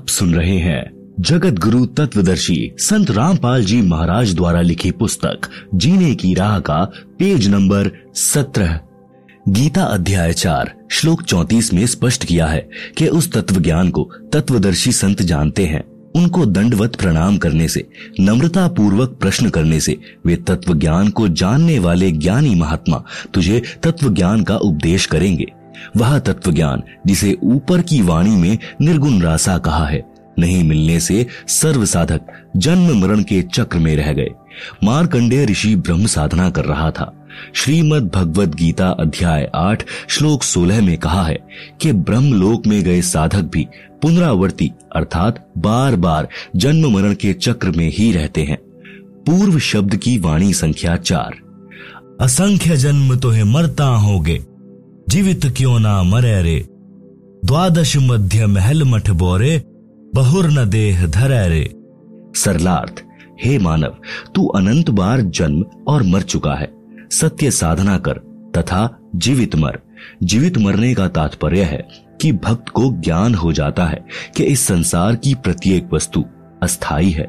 आप सुन रहे हैं जगत गुरु तत्वदर्शी संत रामपाल जी महाराज द्वारा लिखी पुस्तक जीने की राह का पेज नंबर 17 गीता अध्याय 4 श्लोक 34 में स्पष्ट किया है कि उस तत्व ज्ञान को तत्वदर्शी संत जानते हैं। उनको दंडवत प्रणाम करने से, नम्रता पूर्वक प्रश्न करने से वे तत्व ज्ञान को जानने वाले ज्ञानी महात्मा तुझे तत्व ज्ञान का उपदेश करेंगे। वह तत्व ज्ञान जिसे ऊपर की वाणी में निर्गुण रासा कहा है, नहीं मिलने से सर्व साधक जन्म मरण के चक्र में रह गए। मारकंडे ऋषि ब्रह्म साधना कर रहा था। श्रीमद् भगवद गीता अध्याय 8 श्लोक 16 में कहा है कि ब्रह्म लोक में गए साधक भी पुनरावर्ती अर्थात बार बार जन्म मरण के चक्र में ही रहते हैं। पूर्व शब्द की वाणी संख्या 4। असंख्य जन्म तोहे मरता होगे, जीवित क्यों ना मरे रे। द्वादश मध्य महल मठ बोरे, बहुर न देह धरे रे। सरलार्थ, हे मानव, तू अनंत बार जन्म और मर चुका है। सत्य साधना कर तथा जीवित मर। जीवित मरने का तात्पर्य है कि भक्त को ज्ञान हो जाता है कि इस संसार की प्रत्येक वस्तु अस्थाई है।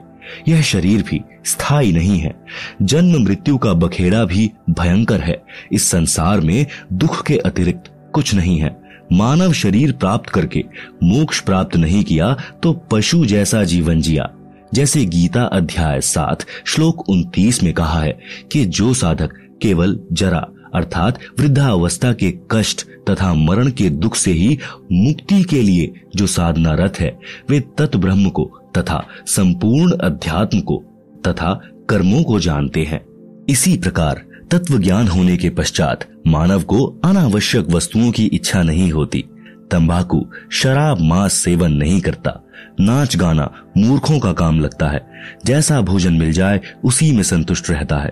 यह शरीर भी स्थायी नहीं है। जन्म मृत्यु का बखेड़ा भी भयंकर है। इस संसार में दुख के अतिरिक्त कुछ नहीं है। मानव शरीर प्राप्त करके मोक्ष प्राप्त नहीं किया तो पशु जैसा जीवन जिया। जैसे गीता अध्याय 7 श्लोक 29 में कहा है कि जो साधक केवल जरा अर्थात वृद्धावस्था के कष्ट तथा मरण के दुख से ही मुक्ति के लिए जो साधनारत है, वे तत्ब्रह्म को तथा संपूर्ण अध्यात्म को तथा कर्मों को जानते हैं। इसी प्रकार तत्व ज्ञान होने के पश्चात मानव को अनावश्यक वस्तुओं की इच्छा नहीं होती। तंबाकू, शराब, मांस सेवन नहीं करता। नाच गाना मूर्खों का काम लगता है। जैसा भोजन मिल जाए उसी में संतुष्ट रहता है।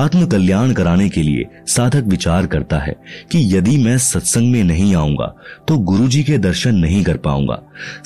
आत्म कल्याण कराने के लिए साधक विचार करता है कि यदि मैं सत्संग में नहीं आऊंगा तो गुरुजी के दर्शन नहीं कर पाऊंगा।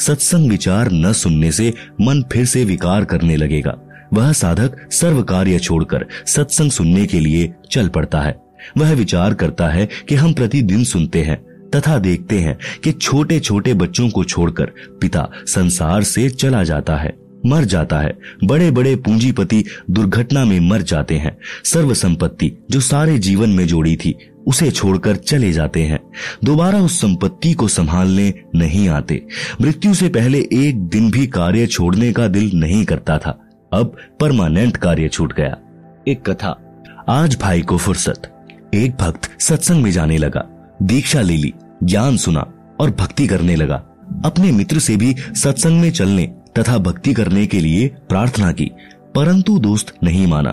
सत्संग विचार न सुनने से मन फिर से विकार करने लगेगा। वह साधक सर्व कार्य छोड़कर सत्संग सुनने के लिए चल पड़ता है। वह विचार करता है कि हम प्रतिदिन सुनते हैं तथा देखते हैं कि छोटे छोटे बच्चों को छोड़कर पिता संसार से चला जाता है, मर जाता है। बड़े बड़े पूंजीपति दुर्घटना में मर जाते हैं। सर्व संपत्ति जो सारे जीवन में जोड़ी थी उसे छोड़कर चले जाते हैं। दोबारा उस संपत्ति को संभालने नहीं आते। मृत्यु से पहले एक दिन भी कार्य छोड़ने का दिल नहीं करता था, अब परमानेंट कार्य छूट गया। एक कथा। आज भाई को फुर्सत। एक भक्त सत्संग में जाने लगा, दीक्षा ले ली, ज्ञान सुना और भक्ति करने लगा। अपने मित्र से भी सत्संग में चलने तथा भक्ति करने के लिए प्रार्थना की, परंतु दोस्त नहीं माना।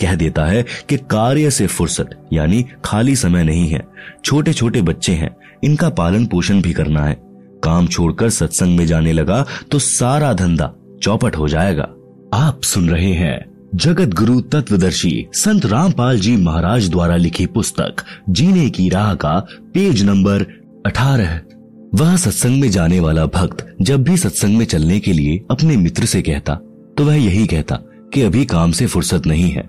कह देता है कि कार्य से फुर्सत यानी खाली समय नहीं है, छोटे छोटे बच्चे हैं, इनका पालन पोषण भी करना है। काम छोड़कर सत्संग में जाने लगा तो सारा धंधा चौपट हो जाएगा। आप सुन रहे हैं जगत गुरु तत्वदर्शी संत रामपाल जी महाराज द्वारा लिखी पुस्तक जीने की राह का पेज नंबर 18। वह सत्संग में जाने वाला भक्त जब भी सत्संग में चलने के लिए अपने मित्र से कहता तो वह यही कहता कि अभी काम से फुर्सत नहीं है।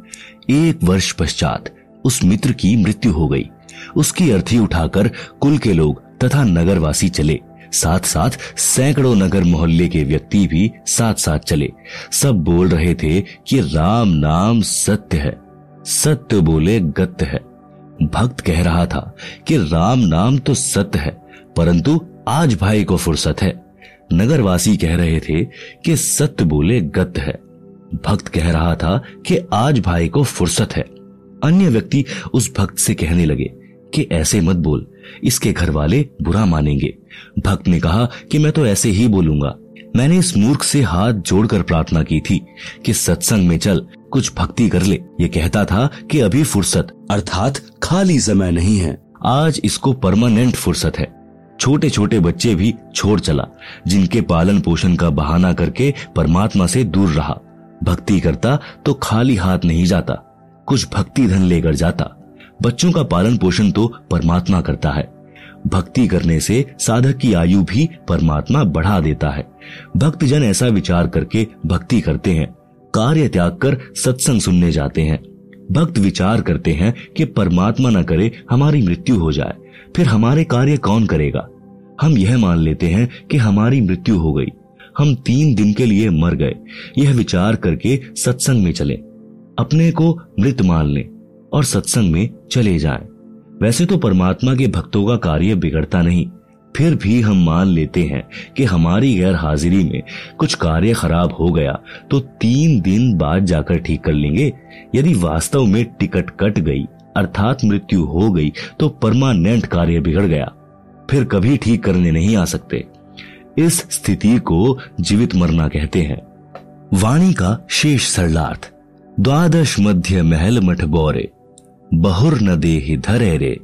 1 वर्ष पश्चात उस मित्र की मृत्यु हो गई। उसकी अर्थी उठाकर कुल के लोग तथा नगरवासी चले, साथ साथ सैकड़ों नगर मोहल्ले के व्यक्ति भी साथ साथ चले। सब बोल रहे थे कि राम नाम सत्य है, सत्य बोले गत्य है। भक्त कह रहा था कि राम नाम तो सत्य है, परंतु आज भाई को फुर्सत है। नगरवासी कह रहे थे कि सत्य बोले गत्य है। भक्त कह रहा था कि आज भाई को फुर्सत है। अन्य व्यक्ति उस भक्त से कहने लगे कि ऐसे मत बोल, इसके घर वाले बुरा मानेंगे। भक्त ने कहा कि मैं तो ऐसे ही बोलूंगा। मैंने इस मूर्ख से हाथ जोड़कर प्रार्थना की थी कि सत्संग में चल, कुछ भक्ति कर ले। ये कहता था कि अभी फुर्सत अर्थात खाली समय नहीं है। आज इसको परमानेंट फुर्सत है। छोटे छोटे बच्चे भी छोड़ चला, जिनके पालन पोषण का बहाना करके परमात्मा से दूर रहा। भक्ति करता तो खाली हाथ नहीं जाता, कुछ भक्ति धन लेकर जाता। बच्चों का पालन पोषण तो परमात्मा करता है। भक्ति करने से साधक की आयु भी परमात्मा बढ़ा देता है। भक्तजन ऐसा विचार करके भक्ति करते हैं, कार्य त्याग कर सत्संग सुनने जाते हैं। भक्त विचार करते हैं कि परमात्मा न करे हमारी मृत्यु हो जाए, फिर हमारे कार्य कौन करेगा। हम यह मान लेते हैं कि हमारी मृत्यु हो गई, हम 3 दिन के लिए मर गए, यह विचार करके सत्संग में चले, अपने को मृत मान ले और सत्संग में चले जाएं। वैसे तो परमात्मा के भक्तों का कार्य बिगड़ता नहीं, फिर भी हम मान लेते हैं कि हमारी गैर हाजिरी में कुछ कार्य खराब हो गया तो 3 दिन बाद जाकर ठीक कर लेंगे। यदि वास्तव में टिकट कट गई अर्थात मृत्यु हो गई तो परमानेंट कार्य बिगड़ गया, फिर कभी ठीक करने नहीं आ सकते। इस स्थिति को जीवित मरना कहते हैं। वाणी का शेष सरलार्थ। द्वादश मध्य महल मठ बौरे, बहुर न देहि धरे रे।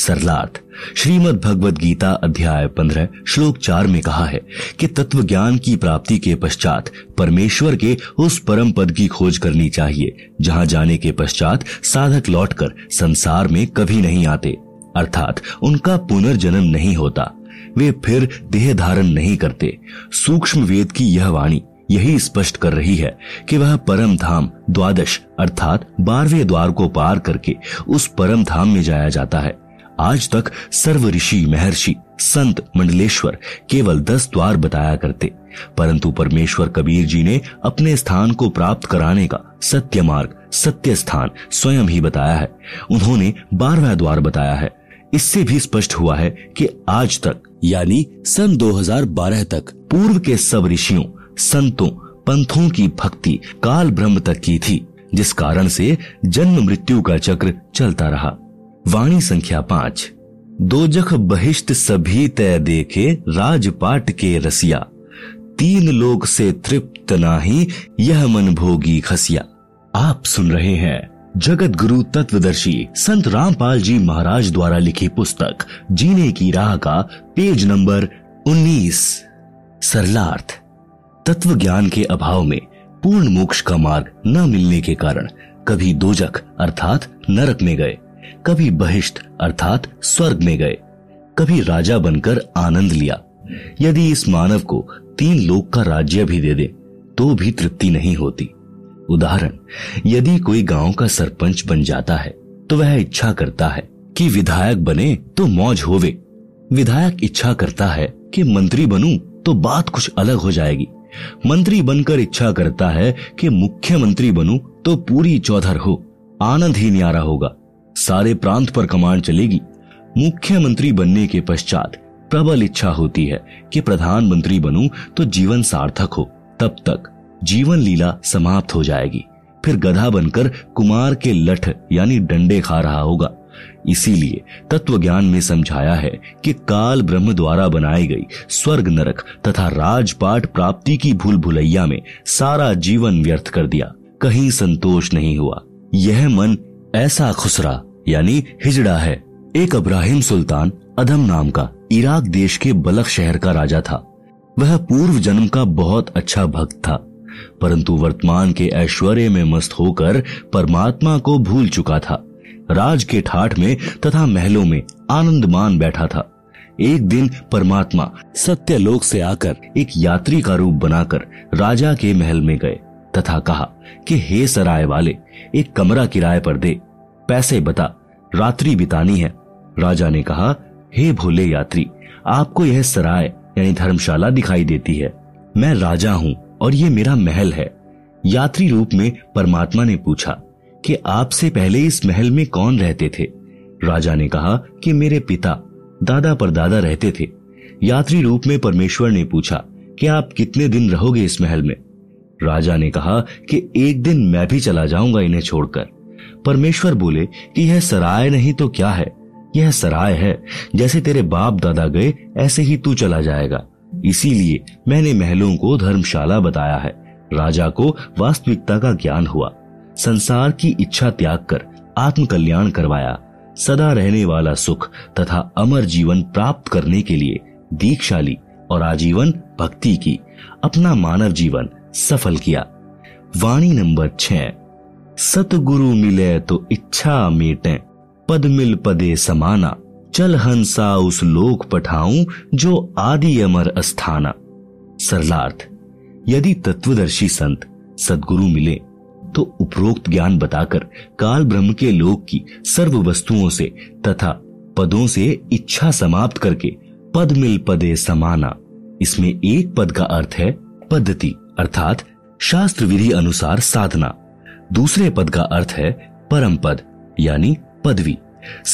सरलार्थ, श्रीमद् भगवद गीता अध्याय 15 श्लोक 4 में कहा है कि तत्व ज्ञान की प्राप्ति के पश्चात परमेश्वर के उस परम पद की खोज करनी चाहिए जहां जाने के पश्चात साधक लौटकर संसार में कभी नहीं आते, अर्थात उनका पुनर्जन्म नहीं होता, वे फिर देह धारण नहीं करते। सूक्ष्म वेद की यह वाणी यही स्पष्ट कर रही है कि वह परम धाम द्वादश अर्थात 12वें द्वार को पार करके उस परम धाम में जाया जाता है। आज तक सर्व ऋषि महर्षि संत मंडलेश्वर केवल 10 द्वार बताया करते, परंतु परमेश्वर कबीर जी ने अपने स्थान को प्राप्त कराने का सत्य मार्ग सत्य स्थान स्वयं ही बताया है। उन्होंने 12वां द्वार बताया है। इससे भी स्पष्ट हुआ है कि आज तक यानी सन 2012 तक पूर्व के सब ऋषियों संतों पंथों की भक्ति काल ब्रह्म तक की थी, जिस कारण से जन्म मृत्यु का चक्र चलता रहा। वाणी संख्या 5। दोजख बहिष्ट सभी तय देखे राजपाट के रसिया, 3 लोक से तृप्त नाही यह मन भोगी खसिया। आप सुन रहे हैं जगत गुरु तत्वदर्शी संत रामपाल जी महाराज द्वारा लिखी पुस्तक जीने की राह का पेज नंबर 19। सरलार्थ, तत्व ज्ञान के अभाव में पूर्ण मोक्ष का मार्ग न मिलने के कारण कभी दोजख अर्थात नरक में गए, कभी बहिष्ट अर्थात स्वर्ग में गए, कभी राजा बनकर आनंद लिया। यदि इस मानव को 3 लोक का राज्य भी दे दे तो भी तृप्ति नहीं होती। उदाहरण, यदि कोई गांव का सरपंच बन जाता है तो वह इच्छा करता है कि विधायक बने तो मौज होवे, विधायक इच्छा करता है कि मंत्री बनूं तो बात कुछ अलग हो जाएगी, मंत्री बनकर इच्छा करता है कि मुख्यमंत्री बनूं तो पूरी चौधर हो, आनंद ही न्यारा होगा, सारे प्रांत पर कमांड चलेगी। मुख्यमंत्री बनने के पश्चात प्रबल इच्छा होती है कि प्रधानमंत्री बनूं तो जीवन सार्थक हो, तब तक जीवन लीला समाप्त हो जाएगी, फिर गधा बनकर कुमार के लठ यानी डंडे खा रहा होगा। इसीलिए तत्वज्ञान में समझाया है कि काल ब्रह्म द्वारा बनाई गई स्वर्ग नरक तथा राजपाट प्राप्ति की भूल भुलैया में सारा जीवन व्यर्थ कर दिया, कहीं संतोष नहीं हुआ। यह मन ऐसा खुसरा यानी हिजड़ा है। एक इब्राहिम सुल्तान अदम नाम का इराक देश के बलख शहर का राजा था। वह पूर्व जन्म का बहुत अच्छा भक्त था, परंतु वर्तमान के ऐश्वर्य में मस्त होकर परमात्मा को भूल चुका था। राज के ठाठ में तथा महलों में आनंद मान बैठा था। एक दिन परमात्मा सत्यलोक से आकर एक यात्री का रूप बनाकर राजा के महल में गए तथा कहा कि हे सराय वाले, एक कमरा किराए पर दे, पैसे बता, रात्रि बितानी है। राजा ने कहा, हे भोले यात्री, आपको यह सराय यानी धर्मशाला दिखाई देती है, मैं राजा हूँ और ये मेरा महल है। यात्री रूप में परमात्मा ने पूछा कि आपसे पहले इस महल में कौन रहते थे? राजा ने कहा कि मेरे पिता दादा परदादा रहते थे। यात्री रूप में परमेश्वर ने पूछा कि आप कितने दिन रहोगे इस महल में? राजा ने कहा कि एक दिन मैं भी चला जाऊंगा इन्हें छोड़कर। परमेश्वर बोले कि यह सराय नहीं तो क्या है, यह सराय है, जैसे तेरे बाप दादा गए ऐसे ही तू चला जाएगा, इसीलिए मैंने महलों को धर्मशाला बताया है। राजा को वास्तविकता का ज्ञान हुआ, संसार की इच्छा त्याग कर आत्मकल्याण करवाया। सदा रहने वाला सुख तथा अमर जीवन प्राप्त करने के लिए दीक्षा ली और आजीवन भक्ति की, अपना मानव जीवन सफल किया। वाणी नंबर 6। सतगुरु मिले तो इच्छा मेटे, पद मिल पदे समाना, चल हंसा उस लोक पठाऊं जो आदि अमर अस्थाना। सरलार्थ, यदि तत्वदर्शी संत सदगुरु मिले तो उपरोक्त ज्ञान बताकर काल ब्रह्म के लोक की सर्व वस्तुओं से तथा पदों से इच्छा समाप्त करके पद मिल पदे समाना इसमें एक पद का अर्थ है पद्धति अर्थात शास्त्र विधि अनुसार साधना। दूसरे पद का अर्थ है परम पद यानी पदवी।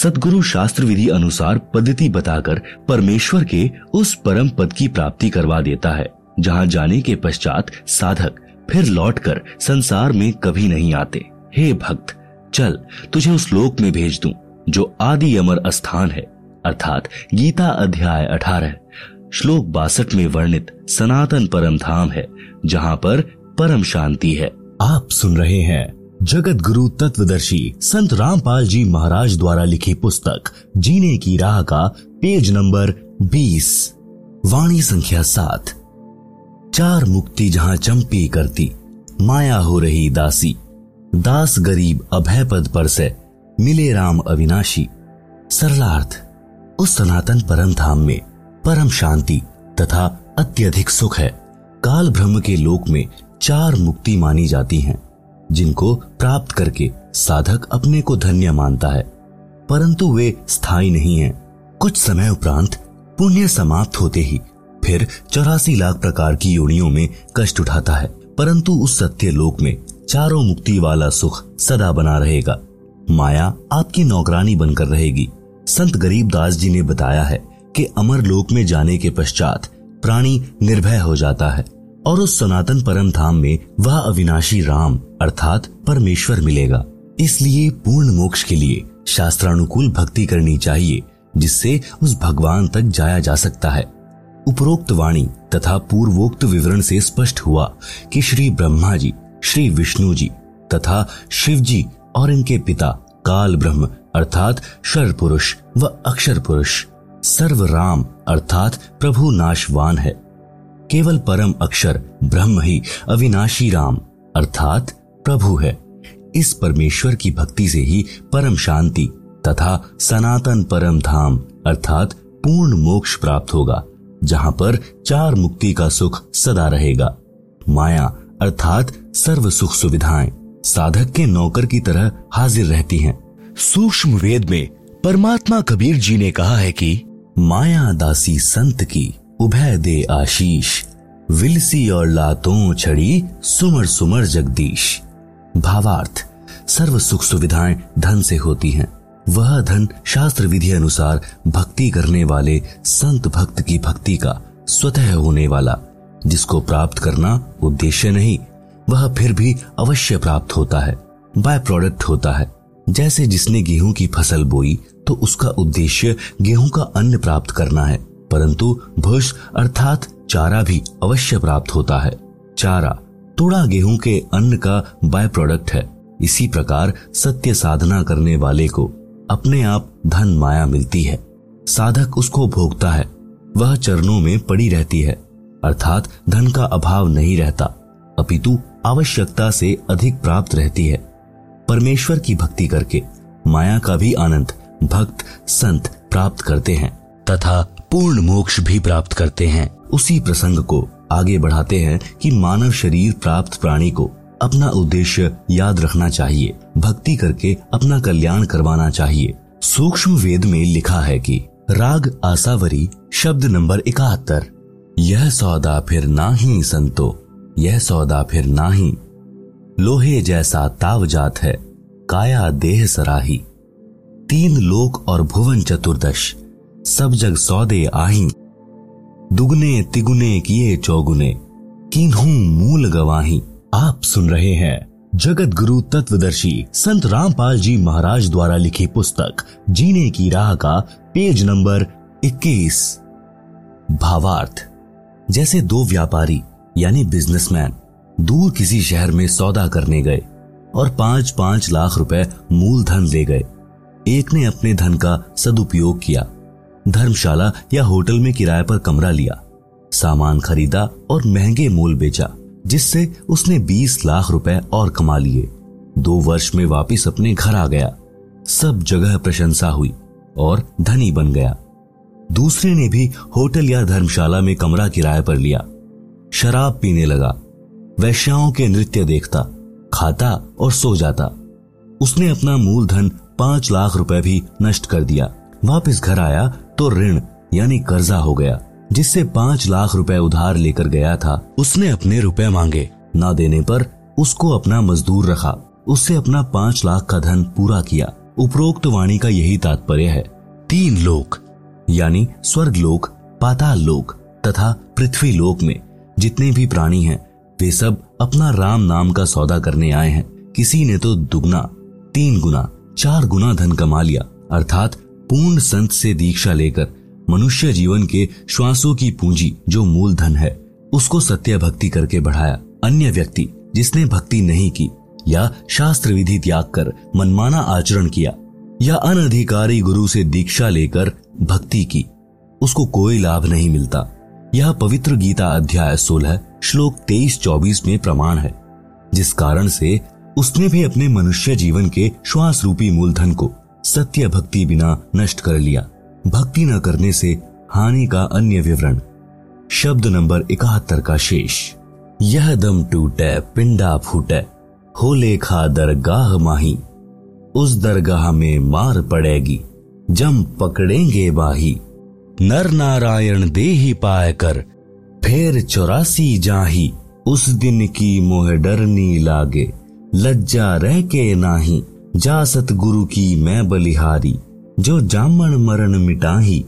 सदगुरु शास्त्र विधि अनुसार पद्धति बताकर परमेश्वर के उस परम पद की प्राप्ति करवा देता है, जहाँ जाने के पश्चात साधक फिर लौटकर संसार में कभी नहीं आते। हे भक्त, चल तुझे उस लोक में भेज दूं जो आदि अमर स्थान है, अर्थात गीता अध्याय 18 श्लोक 62 में वर्णित सनातन परम धाम है, जहाँ पर परम शांति है। आप सुन रहे हैं जगत गुरु तत्वदर्शी संत रामपाल जी महाराज द्वारा लिखी पुस्तक जीने की राह का पेज नंबर 20, वाणी संख्या 7। चार मुक्ति जहाँ चंपी करती, माया हो रही दासी। दास गरीब अभय पद पर से, मिले राम अविनाशी। सरलार्थ, उस सनातन परम धाम में परम शांति तथा अत्यधिक सुख है। काल ब्रह्म के लोक में चार मुक्ति मानी जाती हैं, जिनको प्राप्त करके साधक अपने को धन्य मानता है, परंतु वे स्थायी नहीं हैं। कुछ समय उपरांत पुण्य समाप्त होते ही फिर 84 लाख प्रकार की योनियों में कष्ट उठाता है, परंतु उस सत्य लोक में चारों मुक्ति वाला सुख सदा बना रहेगा। माया आपकी नौकरानी बनकर रहेगी। संत गरीब दास जी ने बताया है कि अमर लोक में जाने के पश्चात प्राणी निर्भय हो जाता है और उस सनातन परम धाम में वह अविनाशी राम अर्थात परमेश्वर मिलेगा। इसलिए पूर्ण मोक्ष के लिए शास्त्रानुकूल भक्ति करनी चाहिए, जिससे उस भगवान तक जाया जा सकता है। उपरोक्त वाणी तथा पूर्वोक्त विवरण से स्पष्ट हुआ कि श्री ब्रह्मा जी, श्री विष्णु जी तथा शिव जी और इनके पिता काल ब्रह्म अर्थात शर पुरुष व अक्षर पुरुष सर्व राम अर्थात प्रभु नाशवान है। केवल परम अक्षर ब्रह्म ही अविनाशी राम अर्थात प्रभु है। इस परमेश्वर की भक्ति से ही परम शांति तथा सनातन परम धाम अर्थात पूर्ण मोक्ष प्राप्त होगा, जहाँ पर चार मुक्ति का सुख सदा रहेगा। माया अर्थात सर्व सुख सुविधाएं साधक के नौकर की तरह हाजिर रहती हैं। सूक्ष्म वेद में परमात्मा कबीर जी ने कहा है कि माया दासी संत की उभय दे आशीष, विलसी और लातों छड़ी सुमर सुमर जगदीश। भावार्थ, सर्व सुख सुविधाएं धन से होती हैं। वह धन शास्त्र विधि अनुसार भक्ति करने वाले संत भक्त की भक्ति का स्वतः होने वाला, जिसको प्राप्त करना उद्देश्य नहीं, वह फिर भी अवश्य प्राप्त होता है, बाय प्रोडक्ट होता है। जैसे जिसने गेहूं की फसल बोई तो उसका उद्देश्य गेहूं का अन्न प्राप्त करना है, परंतु भूष अर्थात चारा भी अवश्य प्राप्त होता है। चारा तोड़ा गेहूं के अन्न का बाय प्रोडक्ट है। इसी प्रकार सत्य साधना करने वाले को अपने आप धन माया मिलती है, साधक उसको भोगता है, वह चरणों में पड़ी रहती है, अर्थात धन का अभाव नहीं रहता, अपितु आवश्यकता से अधिक प्राप्त रहती है। परमेश्वर की भक्ति करके माया का भी आनंद भक्त संत प्राप्त करते हैं तथा पूर्ण मोक्ष भी प्राप्त करते हैं। उसी प्रसंग को आगे बढ़ाते हैं कि मानव शरीर प्राप्त प्राणी को अपना उद्देश्य याद रखना चाहिए, भक्ति करके अपना कल्याण करवाना चाहिए। सूक्ष्म वेद में लिखा है कि राग आसावरी शब्द नंबर 71, यह सौदा फिर ना ही संतो, यह सौदा फिर ना ही। लोहे जैसा तावजात है, काया देह सराही। तीन लोक और भुवन चतुर्दश, सब जग सौदे आही। दुगने तिगुने किए चौगुने, किन्हू मूल गवाही। आप सुन रहे हैं जगत गुरु तत्वदर्शी संत रामपाल जी महाराज द्वारा लिखी पुस्तक जीने की राह का पेज नंबर 21। भावार्थ, जैसे दो व्यापारी यानी बिजनेसमैन दूर किसी शहर में सौदा करने गए और 5-5 लाख रुपए मूलधन ले गए। एक ने अपने धन का सदुपयोग किया, धर्मशाला या होटल में किराए पर कमरा लिया, सामान खरीदा और महंगे मोल बेचा, जिससे उसने 20 लाख रुपए और कमा लिए। 2 वर्ष में वापिस अपने घर आ गया, सब जगह प्रशंसा हुई और धनी बन गया। दूसरे ने भी होटल या धर्मशाला में कमरा किराए पर लिया, शराब पीने लगा, वैश्याओं के नृत्य देखता, खाता और सो जाता। उसने अपना मूलधन 5 लाख रुपए भी नष्ट कर दिया। वापस घर आया तो ऋण यानी कर्जा हो गया। जिससे 5 लाख रुपए उधार लेकर गया था, उसने अपने रुपए मांगे। ना देने पर उसको अपना मजदूर रखा, उससे अपना 5 लाख का धन पूरा किया। उपरोक्त वाणी का यही तात्पर्य है 3 लोक यानी स्वर्ग लोक, पाताल लोक तथा पृथ्वी लोक में जितने भी प्राणी हैं, वे सब अपना राम नाम का सौदा करने आए हैं। किसी ने तो दुगना, 3 गुना, 4 गुना धन कमा लिया। अर्थात पूर्ण संत से दीक्षा लेकर मनुष्य जीवन के श्वासों की पूंजी जो मूल धन है, उसको सत्य भक्ति करके बढ़ाया। अन्य व्यक्ति जिसने भक्ति नहीं की या शास्त्र विधि त्याग कर मनमाना आचरण किया या अनधिकारी गुरु से दीक्षा लेकर भक्ति की, उसको कोई लाभ नहीं मिलता। यह पवित्र गीता अध्याय 16 श्लोक 23-24 में प्रमाण है, जिस कारण से उसने भी अपने मनुष्य जीवन के श्वास रूपी मूलधन को सत्य भक्ति बिना नष्ट कर लिया। भक्ति न करने से हानि का अन्य विवरण, शब्द नंबर 71 का शेष। यह दम टूटे पिंडा फूटे, हो लेखा दरगाह माही, उस दरगाह में मार पड़ेगी, जम पकड़ेंगे बाही। नर नारायण देही पाए कर, फेर 84 जाही, उस दिन की मोह डरनी लागे, लज्जा रह के नाही, जा सतगुरु की मैं बलिहारी, जो जामन मरण मिटाही,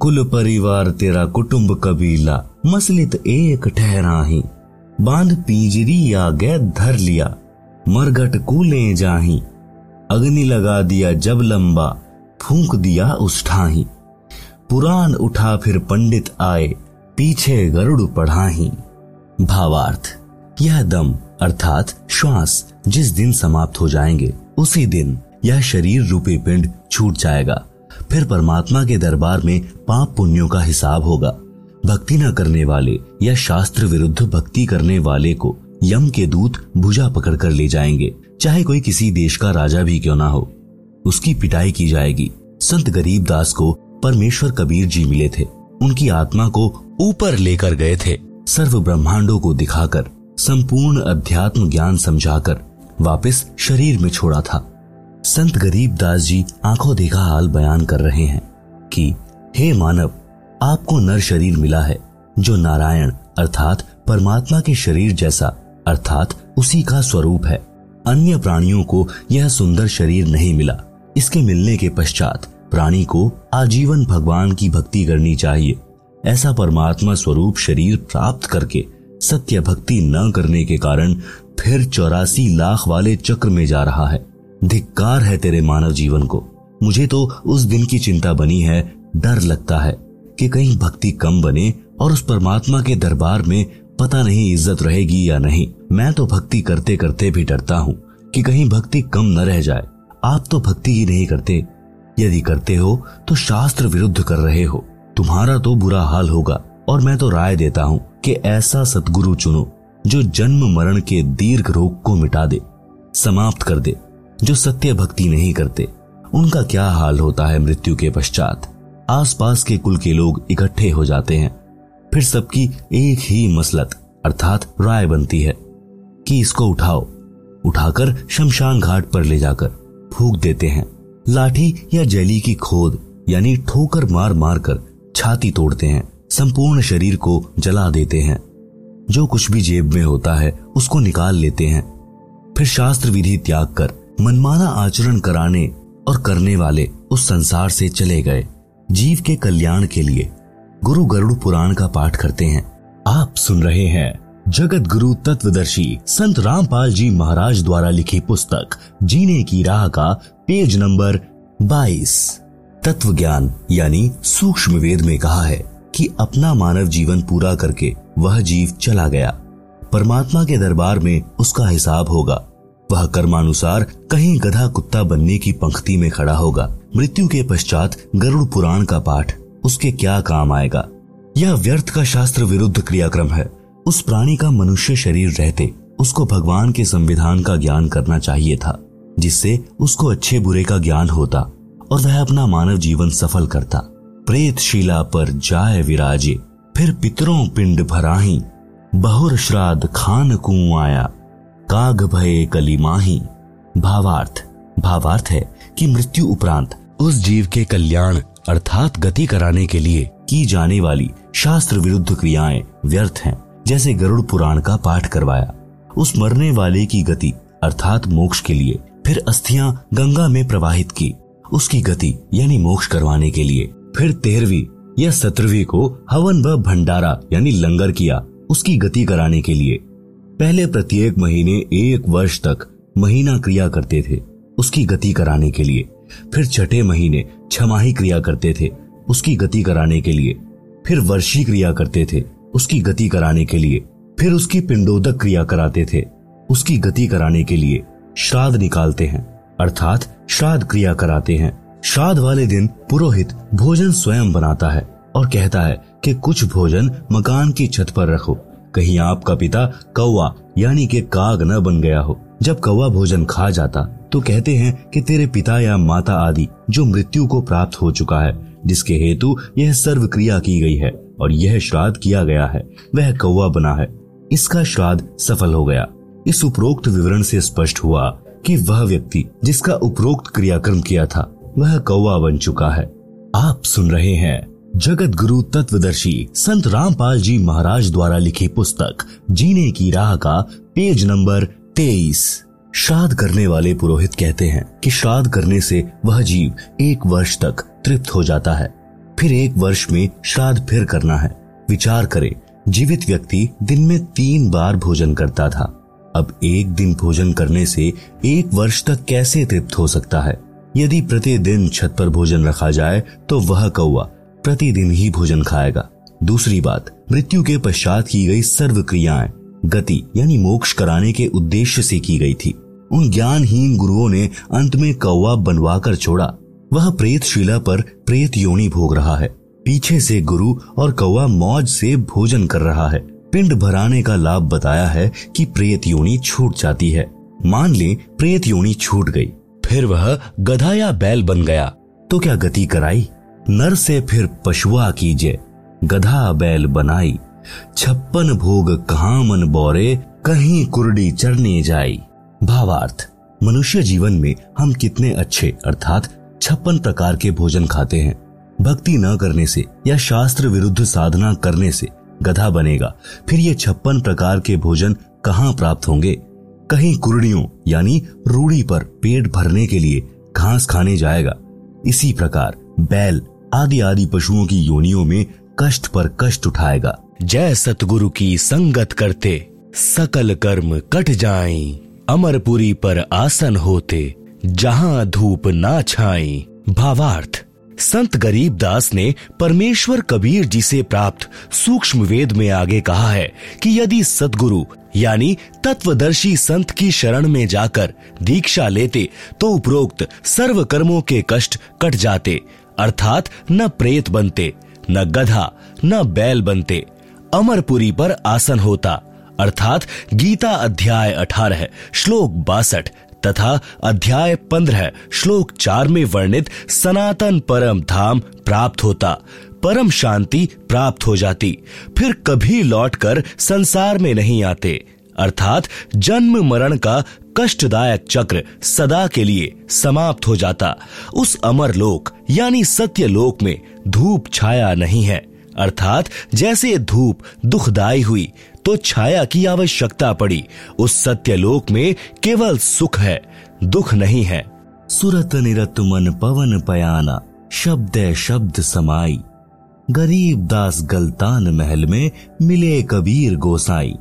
कुल परिवार तेरा कुटुंब कबीला, मसलित एक ठहराही, बांध पिंजरी आगे धर लिया, मरघट कूले जाही, अग्नि लगा दिया जब लंबा, फूंक दिया उस ठाही, पुराण उठा फिर पंडित आए, पीछे गरुड़ पढ़ाही। भावार्थ, यह दम अर्थात श्वास जिस दिन समाप्त हो जाएंगे, उसी दिन यह शरीर रूपी पिंड छूट जाएगा। फिर परमात्मा के दरबार में पाप पुण्यों का हिसाब होगा। भक्ति न करने वाले या शास्त्र विरुद्ध भक्ति करने वाले को यम के दूत भुजा पकड़कर ले जाएंगे, चाहे कोई किसी देश का राजा भी क्यों ना हो। उसकी पिटाई की जाएगी। संत गरीब दास को परमेश्वर कबीर जी मिले थे, उनकी आत्मा को ऊपर लेकर गए थे, सर्व ब्रह्मांडों को दिखाकर, संपूर्ण अध्यात्म ज्ञान समझाकर वापस शरीर में छोड़ा था। संत गरीब दास जी आंखों देखा हाल बयान कर रहे हैं कि हे मानव, आपको नर शरीर मिला है जो नारायण अर्थात परमात्मा के शरीर जैसा अर्थात उसी का स्वरूप है। अन्य प्राणियों को यह सुंदर शरीर नहीं मिला। इसके मिलने के पश्चात प्राणी को आजीवन भगवान की भक्ति करनी चाहिए। ऐसा परमात्मा स्वरूप शरीर प्राप्त करके सत्य भक्ति न करने के कारण फिर 84 लाख वाले चक्र में जा रहा है। धिक्कार है तेरे मानव जीवन को। मुझे तो उस दिन की चिंता बनी है, डर लगता है कि कहीं भक्ति कम बने और उस परमात्मा के दरबार में पता नहीं इज्जत रहेगी या नहीं। मैं तो भक्ति करते करते भी डरता हूँ कि कहीं भक्ति कम न रह जाए। आप तो भक्ति ही नहीं करते, यदि करते हो तो शास्त्र विरुद्ध कर रहे हो। तुम्हारा तो बुरा हाल होगा। और मैं तो राय देता हूँ कि ऐसा सतगुरु चुनो जो जन्म मरण के दीर्घ रोग को मिटा दे, समाप्त कर दे। जो सत्य भक्ति नहीं करते, उनका क्या हाल होता है मृत्यु के पश्चात। आसपास के कुल के लोग इकट्ठे हो जाते हैं। फिर सबकी एक ही मसलत अर्थात राय बनती है कि इसको उठाओ। उठाकर शमशान घाट पर ले जाकर फूंक देते हैं। लाठी या जली की खोद यानी ठोकर मार मार कर छाती तोड़ते हैं। संपूर्ण शरीर को जला देते हैं। जो कुछ भी जेब में होता है उसको निकाल लेते हैं। फिर शास्त्र विधि त्याग कर मनमाना आचरण कराने और करने वाले उस संसार से चले गए। जीव के कल्याण के लिए गुरु गरुड़ पुराण का पाठ करते हैं। आप सुन रहे हैं जगत गुरु तत्वदर्शी संत रामपाल जी महाराज द्वारा लिखी पुस्तक जीने की राह का पेज नंबर 22। तत्व ज्ञान यानी सूक्ष्म वेद में कहा है कि अपना मानव जीवन पूरा करके वह जीव चला गया। परमात्मा के दरबार में उसका हिसाब होगा। वह कर्मानुसार कहीं गधा कुत्ता बनने की पंक्ति में खड़ा होगा। मृत्यु के पश्चात गरुड़ पुराण का पाठ उसके क्या काम आएगा। यह व्यर्थ का शास्त्र विरुद्ध क्रियाक्रम है। उस प्राणी का मनुष्य शरीर रहते उसको भगवान के संविधान का ज्ञान करना चाहिए था, जिससे उसको अच्छे बुरे का ज्ञान होता और वह अपना मानव जीवन सफल करता। प्रेत शिला पर जाए विराजे, फिर पितरों पिंड भराही, बहुर श्राद्ध खान कुं आया, काग भये कलिमाही। भावार्थ है कि मृत्यु उपरांत उस जीव के कल्याण अर्थात गति कराने के लिए की जाने वाली शास्त्र विरुद्ध क्रियाएं व्यर्थ हैं, जैसे गरुड़ पुराण का पाठ करवाया। उस मरने वाले की गति अर्थात मोक्ष के लिए फिर अस्थियां गंगा में प्रवाहित की, उसकी गति यानी मोक्ष करवाने के लिए। फिर 13वीं या 17वीं को हवन व भंडारा यानी लंगर किया, उसकी गति कराने के लिए। पहले प्रत्येक महीने 1 वर्ष तक महीना क्रिया करते थे, उसकी गति कराने के लिए। फिर 6ठे महीने छमाही क्रिया करते थे, उसकी गति कराने के लिए। फिर वर्षी क्रिया करते थे, उसकी गति कराने के लिए। फिर उसकी पिंडोदक क्रिया कराते थे, उसकी गति कराने के लिए। श्राद्ध निकालते हैं अर्थात श्राद्ध क्रिया कराते हैं। श्राद्ध वाले दिन पुरोहित भोजन स्वयं बनाता है और कहता है कि कुछ भोजन मकान की छत पर रखो, कहीं आपका पिता कौवा यानी के काग न बन गया हो। जब कौवा भोजन खा जाता तो कहते हैं कि तेरे पिता या माता आदि जो मृत्यु को प्राप्त हो चुका है, जिसके हेतु यह सर्व क्रिया की गई है और यह श्राद्ध किया गया है, वह कौवा बना है, इसका श्राद्ध सफल हो गया। इस उपरोक्त विवरण से स्पष्ट हुआ कि वह व्यक्ति जिसका उपरोक्त क्रियाक्रम किया था वह कौवा बन चुका है। आप सुन रहे हैं जगत गुरु तत्वदर्शी संत रामपाल जी महाराज द्वारा लिखी पुस्तक जीने की राह का पेज नंबर 23। श्राद्ध करने वाले पुरोहित कहते हैं कि श्राद्ध करने से वह जीव 1 वर्ष तक तृप्त हो जाता है, फिर 1 वर्ष में श्राद्ध फिर करना है। विचार करें, जीवित व्यक्ति दिन में 3 बार भोजन करता था, अब 1 दिन भोजन करने से 1 वर्ष तक कैसे तृप्त हो सकता है। यदि प्रतिदिन छत पर भोजन रखा जाए तो वह कौवा प्रतिदिन ही भोजन खाएगा। दूसरी बात, मृत्यु के पश्चात की गई सर्व क्रियाएं गति यानी मोक्ष कराने के उद्देश्य से की गई थी। उन ज्ञानहीन गुरुओं ने अंत में कौवा बनवा कर छोड़ा। वह प्रेत शिला पर प्रेत योनि भोग रहा है, पीछे से गुरु और कौवा मौज से भोजन कर रहा है। पिंड भराने का लाभ बताया है कि प्रेत योनि छूट जाती है। मान ले प्रेत योनि छूट गई, फिर वह गधा या बैल बन गया तो क्या गति कराई? नर से फिर पशुआ कीजे गधा बैल बनाई, 56 भोग कहाँ मन बोरे, कहीं कुरडी चरने जाई। भावार्थ, मनुष्य जीवन में हम कितने अच्छे अर्थात 56 प्रकार के भोजन खाते हैं। भक्ति न करने से या शास्त्र विरुद्ध साधना करने से गधा बनेगा, फिर ये 56 प्रकार के भोजन कहाँ प्राप्त होंगे? कहीं कुरड़ियों यानी रूढ़ी पर पेट भरने के लिए घास खाने जाएगा। इसी प्रकार बैल आदि आदि पशुओं की योनियों में कष्ट पर कष्ट उठाएगा। जय सतगुरु की संगत करते सकल कर्म कट जाएं, अमरपुरी पर आसन होते जहां धूप ना छाई। भावार्थ, संत गरीब दास ने परमेश्वर कबीर जी से प्राप्त सूक्ष्म वेद में आगे कहा है कि यदि सतगुरु यानी तत्वदर्शी संत की शरण में जाकर दीक्षा लेते तो उपरोक्त सर्व कर्मों के कष्ट कट जाते, अर्थात न प्रेत बनते, न गधा, न बैल बनते, अमरपुरी पर आसन होता, अर्थात गीता अध्याय 18 श्लोक 62 तथा अध्याय 15 श्लोक 4 में वर्णित सनातन परम धाम प्राप्त होता, परम शांति प्राप्त हो जाती, फिर कभी लौटकर संसार में नहीं आते, अर्थात जन्म मरण का कष्टदायक चक्र सदा के लिए समाप्त हो जाता। उस अमर लोक यानी सत्य लोक में धूप छाया नहीं है, अर्थात जैसे धूप दुखदायी हुई तो छाया की आवश्यकता पड़ी। उस सत्यलोक में केवल सुख है, दुख नहीं है। सुरत निरत मन पवन पयाना, शब्द शब्द समाई। गरीब दास गलतान महल में मिले कबीर गोसाई।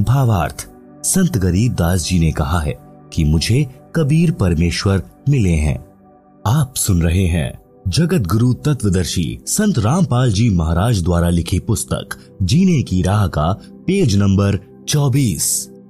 भावार्थ, संत गरीब दास जी ने कहा है कि मुझे कबीर परमेश्वर मिले हैं। आप सुन रहे हैं जगत गुरु तत्वदर्शी संत रामपाल जी महाराज द्वारा लिखी पुस्तक जीने की राह का पेज नंबर 24।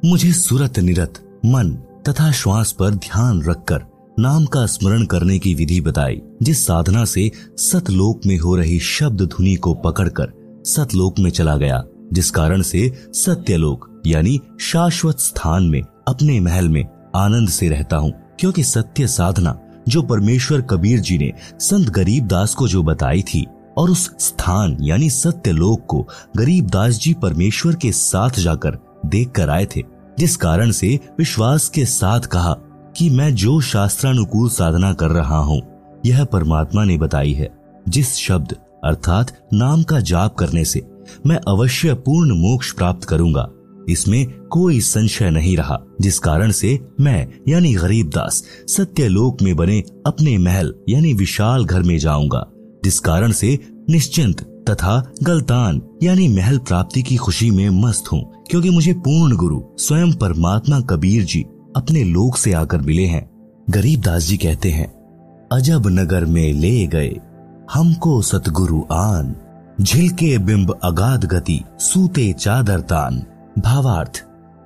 मुझे सुरत निरत मन तथा श्वास पर ध्यान रखकर नाम का स्मरण करने की विधि बताई, जिस साधना से सतलोक में हो रही शब्द धुनी को पकड़कर सतलोक में चला गया, जिस कारण से सत्यलोक यानी शाश्वत स्थान में अपने महल में आनंद से रहता हूँ। क्योंकि सत्य साधना जो परमेश्वर कबीर जी ने संत गरीब दास को जो बताई थी और उस स्थान यानी सत्यलोक को गरीब दास जी परमेश्वर के साथ जाकर देख कर आए थे, जिस कारण से विश्वास के साथ कहा कि मैं जो शास्त्रानुकूल साधना कर रहा हूँ यह परमात्मा ने बताई है। जिस शब्द अर्थात नाम का जाप करने से मैं अवश्य पूर्ण मोक्ष प्राप्त करूंगा, इसमें कोई संशय नहीं रहा। जिस कारण से मैं यानी गरीब दास सत्यलोक में बने अपने महल यानी विशाल घर में जाऊंगा, जिस कारण से निश्चिंत तथा गलतान यानी महल प्राप्ति की खुशी में मस्त हूँ, क्योंकि मुझे पूर्ण गुरु स्वयं परमात्मा कबीर जी अपने लोक से आकर मिले हैं। गरीब दास जी कहते हैं, अजब नगर में ले गए हमको सतगुरु आन, झिलके बिंब अगाध गति सूते चादर तान। भावार्थ,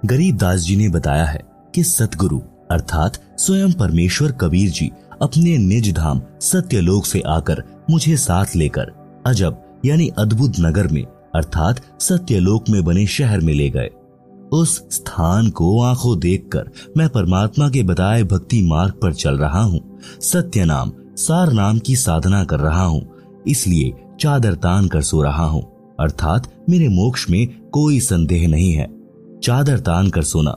गरीब दास जी ने बताया है कि सतगुरु अर्थात स्वयं परमेश्वर कबीर जी अपने निज धाम सत्यलोक से आकर मुझे साथ लेकर अजब यानी अद्भुत नगर में अर्थात सत्यलोक में बने शहर में ले गए। उस स्थान को आंखों देखकर मैं परमात्मा के बताए भक्ति मार्ग पर चल रहा हूँ, सत्य नाम सार नाम की साधना कर रहा हूँ, इसलिए चादर तान कर सो रहा हूँ, अर्थात मेरे मोक्ष में कोई संदेह नहीं है। चादर तान कर सोना,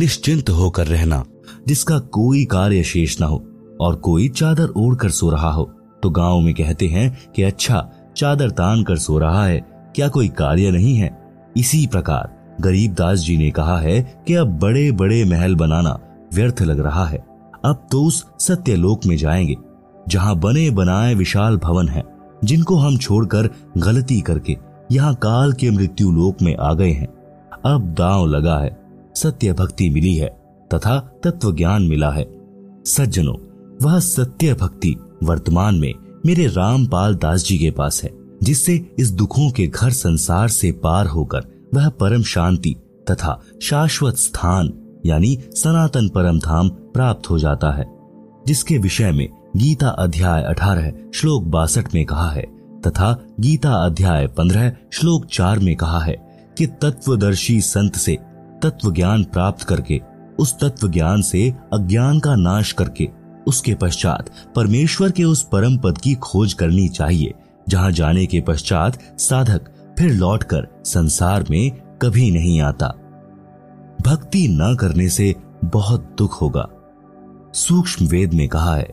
निश्चिंत होकर रहना, जिसका कोई कार्य शेष न हो और कोई चादर ओढ़ कर सो रहा हो तो गांव में कहते हैं कि अच्छा चादर तान कर सो रहा है, क्या कोई कार्य नहीं है। इसी प्रकार गरीब दास जी ने कहा है कि अब बड़े बड़े महल बनाना व्यर्थ लग रहा है, अब तो उस सत्यलोक में जाएंगे जहाँ बने बनाए विशाल भवन हैं, जिनको हम छोड़कर गलती करके यहाँ काल के मृत्यु लोक में आ गए हैं। अब दांव लगा है, सत्य भक्ति मिली है तथा तत्व ज्ञान मिला है। सज्जनों, वह सत्य भक्ति वर्तमान में मेरे रामपाल दास जी के पास है, जिससे इस दुखों के घर संसार से पार होकर वह परम शांति तथा शाश्वत स्थान यानी सनातन परम धाम प्राप्त हो जाता है, जिसके विषय में गीता अध्याय 18 श्लोक 62 में कहा है तथा गीता अध्याय 15 श्लोक 4 में कहा है कि तत्वदर्शी संत से तत्व ज्ञान प्राप्त करके उस तत्व ज्ञान से अज्ञान का नाश करके उसके पश्चात परमेश्वर के उस परम पद की खोज करनी चाहिए, जहां जाने के पश्चात साधक फिर लौटकर संसार में कभी नहीं आता। भक्ति न करने से बहुत दुख होगा। सूक्ष्म वेद में कहा है,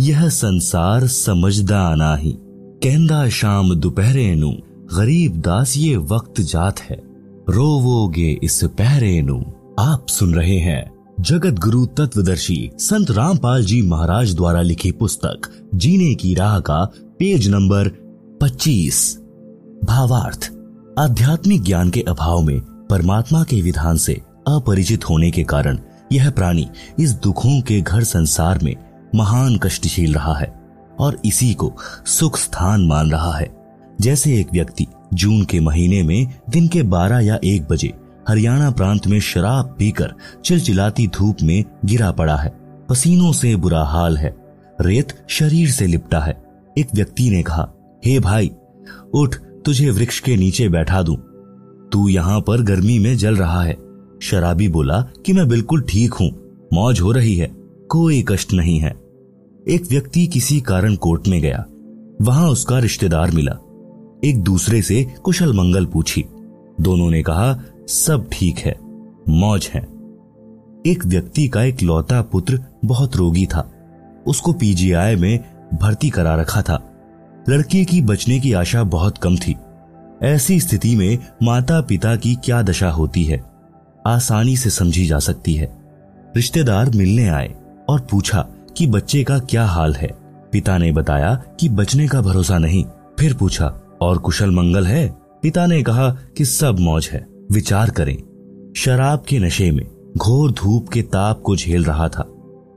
यह संसार समझदा आना ही कहंदा शाम दोपहरे नू, गरीब दास ये वक्त जात है रोवोगे इस पहरे नू। आप सुन रहे हैं जगत गुरु तत्वदर्शी संत रामपाल जी महाराज द्वारा लिखी पुस्तक जीने की राह का पेज नंबर 25। भावार्थ, आध्यात्मिक ज्ञान के अभाव में परमात्मा के विधान से अपरिचित होने के कारण यह प्राणी इस दुखों के घर संसार में महान कष्ट झेल रहा है और इसी को सुख स्थान मान रहा है। जैसे एक व्यक्ति जून के महीने में दिन के 12 या 1 बजे हरियाणा प्रांत में शराब पीकर चिलचिलाती धूप में गिरा पड़ा है, पसीनों से बुरा हाल है, रेत शरीर से लिपटा है। एक व्यक्ति ने कहा, हे भाई उठ, तुझे वृक्ष के नीचे बैठा दूं, तू यहाँ पर गर्मी में जल रहा है। शराबी बोला कि मैं बिल्कुल ठीक हूँ, मौज हो रही है, कोई कष्ट नहीं है। एक व्यक्ति किसी कारण कोर्ट में गया, वहां उसका रिश्तेदार मिला, एक दूसरे से कुशल मंगल पूछी, दोनों ने कहा सब ठीक है, मौज है। एक व्यक्ति का एक लौता पुत्र बहुत रोगी था, उसको पीजीआई में भर्ती करा रखा था, लड़के की बचने की आशा बहुत कम थी। ऐसी स्थिति में माता पिता की क्या दशा होती है, आसानी से समझी जा सकती है। रिश्तेदार मिलने आए और पूछा कि बच्चे का क्या हाल है। पिता ने बताया कि बचने का भरोसा नहीं। फिर पूछा, और कुशल मंगल है? पिता ने कहा कि सब मौज है। विचार करें, शराब के नशे में घोर धूप के ताप को झेल रहा था,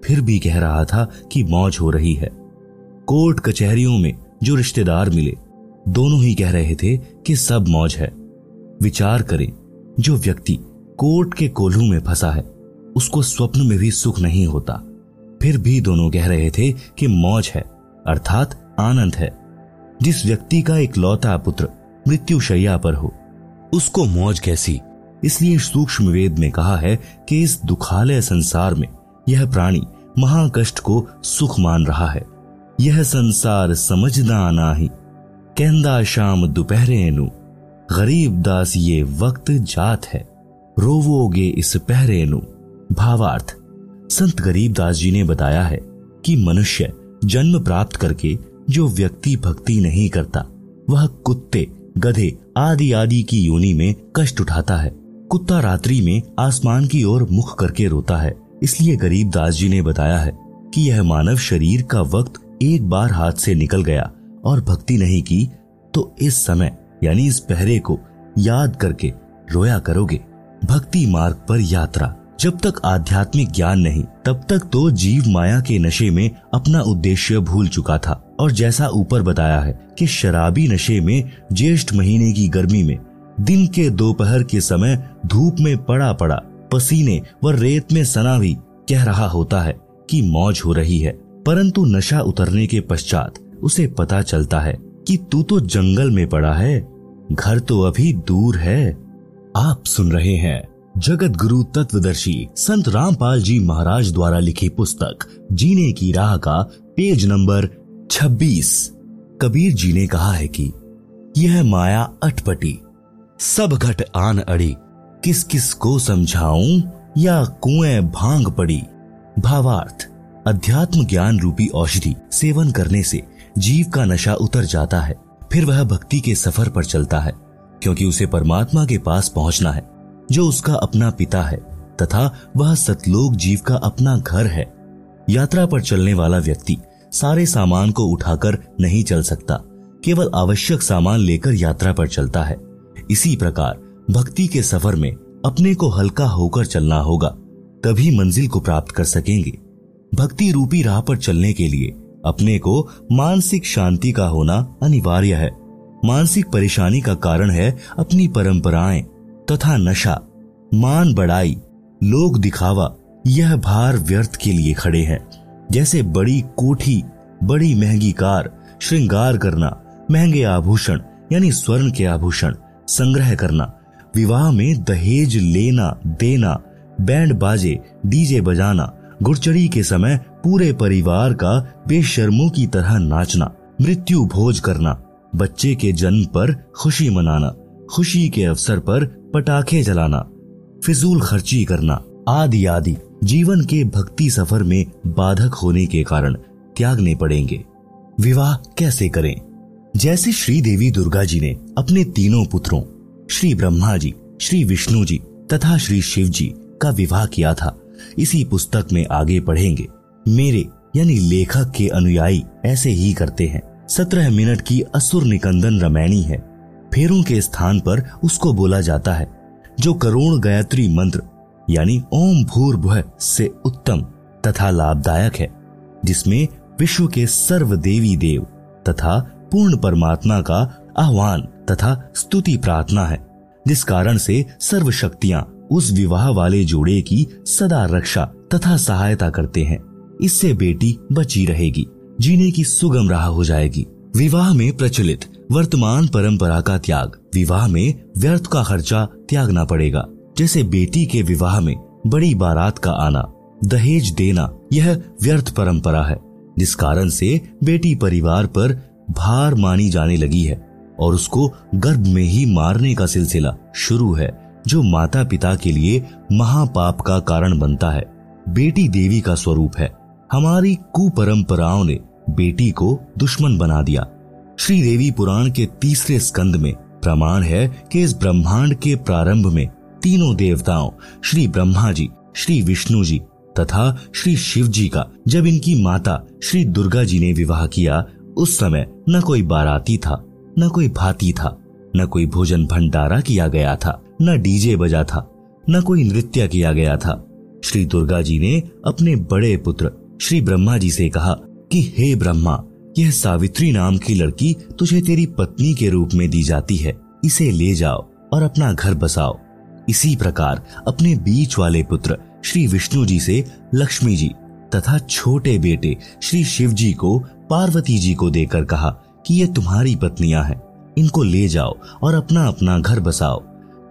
फिर भी कह रहा था कि मौज हो रही है। कोर्ट कचहरियों में जो रिश्तेदार मिले, दोनों ही कह रहे थे कि सब मौज है। विचार करें, जो व्यक्ति कोर्ट के कोल्हू में फंसा है, उसको स्वप्न में भी सुख नहीं होता, फिर भी दोनों कह रहे थे कि मौज है, अर्थात आनंद है। जिस व्यक्ति का इकलौता पुत्र मृत्युशैया पर हो, उसको मौज कैसी? इसलिए सूक्ष्म वेद में कहा है कि इस दुखालय संसार में यह प्राणी महाकष्ट को सुख मान रहा है। यह संसार समझदा आना ही कहंदा शाम दोपहरे नू, गरीब दास ये वक्त जात है रोवोगे इस पहरे नू। भावार्थ, संत गरीब दास जी ने बताया है कि मनुष्य जन्म प्राप्त करके जो व्यक्ति भक्ति नहीं करता, वह कुत्ते, गधे आदि आदि की योनि में कष्ट उठाता है। कुत्ता रात्रि में आसमान की ओर मुख करके रोता है। इसलिए गरीब दास जी ने बताया है कि यह मानव शरीर का वक्त एक बार हाथ से निकल गया और भक्ति नहीं की तो इस समय यानी इस पहरे को याद करके रोया करोगे। भक्ति मार्ग पर यात्रा। जब तक आध्यात्मिक ज्ञान नहीं तब तक तो जीव माया के नशे में अपना उद्देश्य भूल चुका था। और जैसा ऊपर बताया है कि शराबी नशे में ज्येष्ठ महीने की गर्मी में दिन के दोपहर के समय धूप में पड़ा पड़ा पसीने व रेत में सना भी कह रहा होता है कि मौज हो रही है, परंतु नशा उतरने के पश्चात उसे पता चलता है कि तू तो जंगल में पड़ा है, घर तो अभी दूर है। आप सुन रहे हैं जगत गुरु तत्वदर्शी संत रामपाल जी महाराज द्वारा लिखी पुस्तक जीने की राह का पेज नंबर 26। कबीर जी ने कहा है कि यह माया अटपटी सब घट आन अड़ी, किस किस को समझाऊं या कुएं भांग पड़ी। भावार्थ: अध्यात्म ज्ञान रूपी औषधि सेवन करने से जीव का नशा उतर जाता है, फिर वह भक्ति के सफर पर चलता है, क्योंकि उसे परमात्मा के पास पहुंचना है जो उसका अपना पिता है तथा वह सतलोक जीव का अपना घर है। यात्रा पर चलने वाला व्यक्ति सारे सामान को उठाकर नहीं चल सकता, केवल आवश्यक सामान लेकर यात्रा पर चलता है। इसी प्रकार भक्ति के सफर में अपने को हल्का होकर चलना होगा, तभी मंजिल को प्राप्त कर सकेंगे। भक्ति रूपी राह पर चलने के लिए अपने को मानसिक शांति का होना अनिवार्य है। मानसिक परेशानी का कारण है अपनी परंपराएं तथा नशा, मान बढ़ाई, लोक दिखावा। यह भार व्यर्थ के लिए खड़े हैं, जैसे बड़ी कोठी, बड़ी महंगी कार, श्रृंगार करना, महंगे आभूषण यानी स्वर्ण के आभूषण संग्रह करना, विवाह में दहेज लेना देना, बैंड बाजे डीजे बजाना, गुरचड़ी के समय पूरे परिवार का बेशर्मों की तरह नाचना, मृत्यु भोज करना, बच्चे के जन्म पर खुशी मनाना, खुशी के अवसर पर पटाखे जलाना, फिजूल खर्ची करना आदि आदि जीवन के भक्ति सफर में बाधक होने के कारण त्यागने पड़ेंगे। विवाह कैसे करें? जैसे श्री देवी दुर्गा जी ने अपने तीनों पुत्रों श्री ब्रह्मा जी, श्री विष्णु जी तथा श्री शिव जी का विवाह किया था, इसी पुस्तक में आगे पढ़ेंगे। मेरे यानी लेखक के अनुयायी ऐसे ही करते हैं। 17 मिनट की असुर निकंदन रामायणी है। फेरों के स्थान पर उसको बोला जाता है, जो करोड़ गायत्री मंत्र यानी ओम भूर्भुवः से उत्तम तथा लाभदायक है, जिसमें विश्व के सर्व देवी देव तथा पूर्ण परमात्मा का आह्वान तथा स्तुति प्रार्थना है, जिस कारण से सर्व शक्तियां उस विवाह वाले जोड़े की सदा रक्षा तथा सहायता करते हैं। इससे बेटी बची रहेगी, जीने की सुगम राह हो जाएगी। विवाह में प्रचलित वर्तमान परंपरा का त्याग। विवाह में व्यर्थ का खर्चा त्यागना पड़ेगा, जैसे बेटी के विवाह में बड़ी बारात का आना, दहेज देना, यह व्यर्थ परंपरा है, जिस कारण से बेटी परिवार पर भार मानी जाने लगी है और उसको गर्भ में ही मारने का सिलसिला शुरू है, जो माता पिता के लिए महापाप का कारण बनता है। बेटी देवी का स्वरूप है। हमारी कुपरंपराओं ने बेटी को दुश्मन बना दिया। श्री देवी पुराण के 3रे स्कंद में प्रमाण है कि इस ब्रह्मांड के प्रारंभ में तीनों देवताओं श्री ब्रह्मा जी, श्री विष्णु जी तथा श्री शिव जी का जब इनकी माता श्री दुर्गा जी ने विवाह किया, उस समय न कोई बाराती था, न कोई भाती था, न कोई भोजन भंडारा किया गया था, न डीजे बजा था, न कोई नृत्य किया गया था। श्री दुर्गा जी ने अपने बड़े पुत्र श्री ब्रह्मा जी से कहा कि हे ब्रह्मा, यह सावित्री नाम की लड़की तुझे तेरी पत्नी के रूप में दी जाती है, इसे ले जाओ और अपना घर बसाओ। इसी प्रकार अपने बीच वाले पुत्र श्री विष्णु जी से लक्ष्मी जी तथा छोटे बेटे श्री शिव जी को पार्वती जी को देकर कहा कि ये तुम्हारी पत्नियां हैं, इनको ले जाओ और अपना अपना घर बसाओ।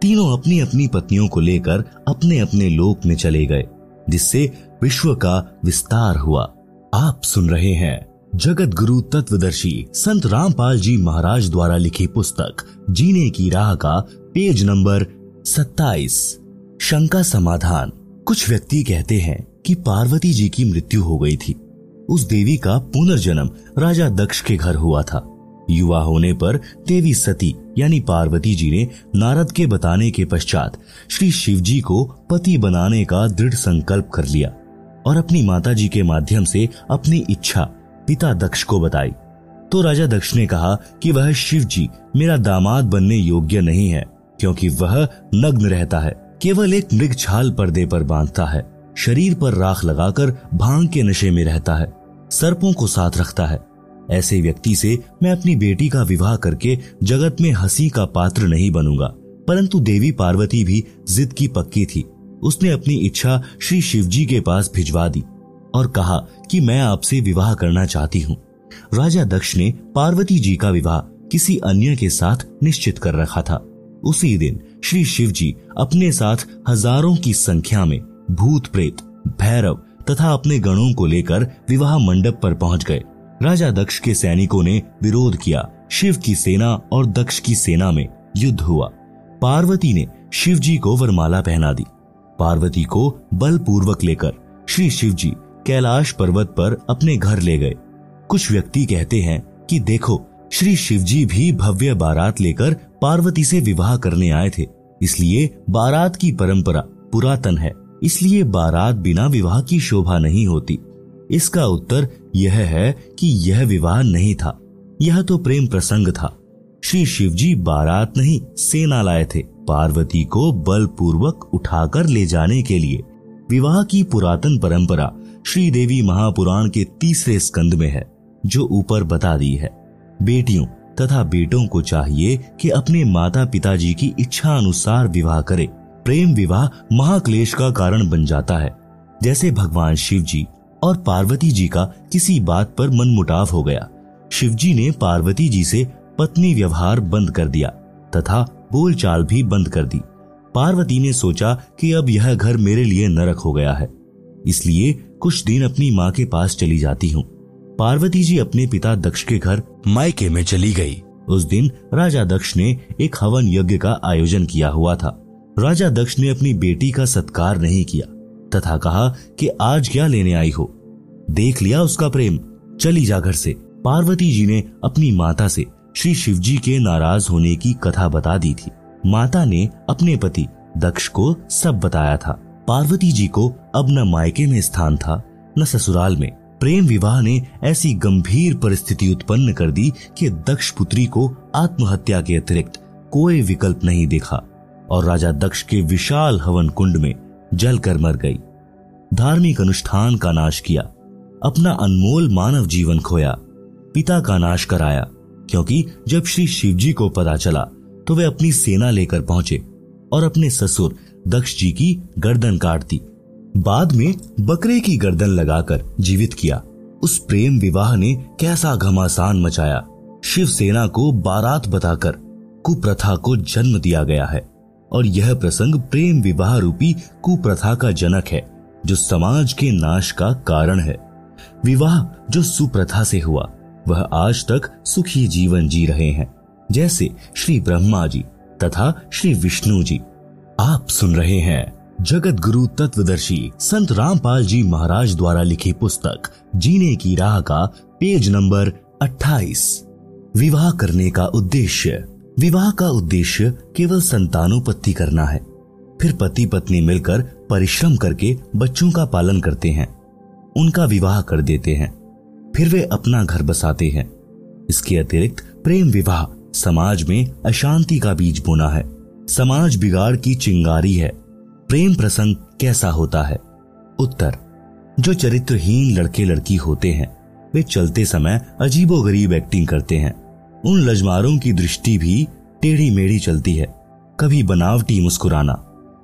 तीनों अपनी अपनी पत्नियों को लेकर अपने अपने लोक में चले गए, जिससे विश्व का विस्तार हुआ। आप सुन रहे हैं जगत गुरु तत्वदर्शी संत रामपाल जी महाराज द्वारा लिखी पुस्तक जीने की राह का पेज नंबर 27। शंका समाधान। कुछ व्यक्ति कहते हैं कि पार्वती जी की मृत्यु हो गई थी, उस देवी का पुनर्जन्म राजा दक्ष के घर हुआ था। युवा होने पर देवी सती यानी पार्वती जी ने नारद के बताने के पश्चात श्री शिव जी को पति बनाने का दृढ़ संकल्प कर लिया और अपनी माता जी के माध्यम से अपनी इच्छा पिता दक्ष को बताई। तो राजा दक्ष ने कहा कि वह शिव जी मेरा दामाद बनने योग्य नहीं है, क्योंकि वह नग्न रहता है, केवल एक मृगछाल पर्दे पर बांधता है, शरीर पर राख लगाकर भांग के नशे में रहता है, सर्पों को साथ रखता है। ऐसे व्यक्ति से मैं अपनी बेटी का विवाह करके जगत में हंसी का पात्र नहीं बनूंगा। परंतु देवी पार्वती भी जिद की पक्की थी। उसने अपनी इच्छा श्री शिवजी के पास भिजवा दी और कहा कि मैं आपसे विवाह करना चाहती हूँ। राजा दक्ष ने पार्वती जी का विवाह किसी अन्य के साथ निश्चित कर रखा था। उसी दिन श्री शिव जी अपने साथ हजारों की संख्या में भूत प्रेत भैरव तथा अपने गणों को लेकर विवाह मंडप पर पहुंच गए। राजा दक्ष के सैनिकों ने विरोध किया। शिव की सेना और दक्ष की सेना में युद्ध हुआ। पार्वती ने शिव जी को वरमाला पहना दी। पार्वती को बलपूर्वक लेकर श्री शिव जी कैलाश पर्वत पर अपने घर ले गए। कुछ व्यक्ति कहते हैं कि देखो, श्री शिव जी भी भव्य बारात लेकर पार्वती से विवाह करने आए थे, इसलिए बारात की परंपरा पुरातन है, इसलिए बारात बिना विवाह की शोभा नहीं होती। इसका उत्तर यह है कि यह विवाह नहीं था, यह तो प्रेम प्रसंग था। श्री शिवजी बारात नहीं सेना लाए थे, पार्वती को बलपूर्वक उठाकर ले जाने के लिए। विवाह की पुरातन परंपरा श्री देवी महापुराण के 3रे स्कंद में है, जो ऊपर बता दी है। बेटियों तथा बेटों को चाहिए कि अपने माता पिताजी की इच्छा अनुसार विवाह करे। प्रेम विवाह महाक्लेश का कारण बन जाता है। जैसे भगवान शिव जी और पार्वती जी का किसी बात पर मनमुटाव हो गया, शिव जी ने पार्वती जी से पत्नी व्यवहार बंद कर दिया तथा बोलचाल भी बंद कर दी। पार्वती ने सोचा कि अब यह घर मेरे लिए नरक हो गया है, इसलिए कुछ दिन अपनी माँ के पास चली जाती हूँ। पार्वती जी अपने पिता दक्ष के घर मायके में चली गई। उस दिन राजा दक्ष ने एक हवन यज्ञ का आयोजन किया हुआ था। राजा दक्ष ने अपनी बेटी का सत्कार नहीं किया तथा कहा कि आज क्या लेने आई हो, देख लिया उसका प्रेम, चली जा घर से। पार्वती जी ने अपनी माता से श्री शिवजी के नाराज होने की कथा बता दी थी। माता ने अपने पति दक्ष को सब बताया था। पार्वती जी को अब न मायके में स्थान था न ससुराल में। प्रेम विवाह ने ऐसी गंभीर परिस्थिति उत्पन्न कर दी कि दक्ष पुत्री को आत्महत्या के अतिरिक्त कोई विकल्प नहीं देखा और राजा दक्ष के विशाल हवन कुंड में जल कर मर गई। धार्मिक अनुष्ठान का नाश किया, अपना अनमोल मानव जीवन खोया, पिता का नाश कराया, क्योंकि जब श्री शिवजी को पता चला तो वे अपनी सेना लेकर पहुंचे और अपने ससुर दक्ष जी की गर्दन काट दी, बाद में बकरे की गर्दन लगाकर जीवित किया। उस प्रेम विवाह ने कैसा घमासान मचाया। शिव सेना को बारात बताकर कुप्रथा को जन्म दिया गया है और यह प्रसंग प्रेम विवाह रूपी कुप्रथा का जनक है, जो समाज के नाश का कारण है। विवाह जो सुप्रथा से हुआ, वह आज तक सुखी जीवन जी रहे हैं, जैसे श्री ब्रह्मा जी तथा श्री विष्णु जी। आप सुन रहे हैं जगत गुरु तत्वदर्शी संत रामपाल जी महाराज द्वारा लिखी पुस्तक जीने की राह का पेज नंबर 28। विवाह करने का उद्देश्य। विवाह का उद्देश्य केवल संतानोत्पत्ति करना है। फिर पति पत्नी मिलकर परिश्रम करके बच्चों का पालन करते हैं, उनका विवाह कर देते हैं, फिर वे अपना घर बसाते हैं। इसके अतिरिक्त प्रेम विवाह समाज में अशांति का बीज बोना है, समाज बिगाड़ की चिंगारी है। प्रेम प्रसंग कैसा होता है? उत्तर, जो चरित्रहीन लड़के लड़की होते हैं वे चलते समय अजीबोगरीब एक्टिंग करते हैं। उन लजमारों की दृष्टि भी टेढ़ी मेढ़ी चलती है। कभी बनावटी मुस्कुराना,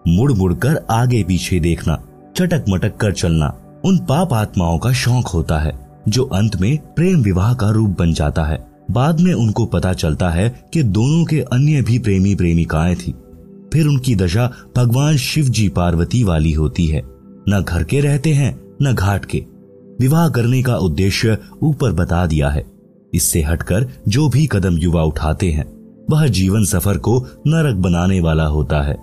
मुड़ मुड़ कर आगे पीछे देखना, चटक मटक कर चलना उन पाप आत्माओं का शौक होता है, जो अंत में प्रेम विवाह का रूप बन जाता है। बाद में उनको पता चलता है कि दोनों के अन्य भी प्रेमी प्रेमिकाएं थी। फिर उनकी दशा भगवान शिव जी पार्वती वाली होती है, न घर के रहते हैं न घाट के। विवाह करने का उद्देश्य ऊपर बता दिया है। इससे हटकर जो भी कदम युवा उठाते हैं वह जीवन सफर को नरक बनाने वाला होता है।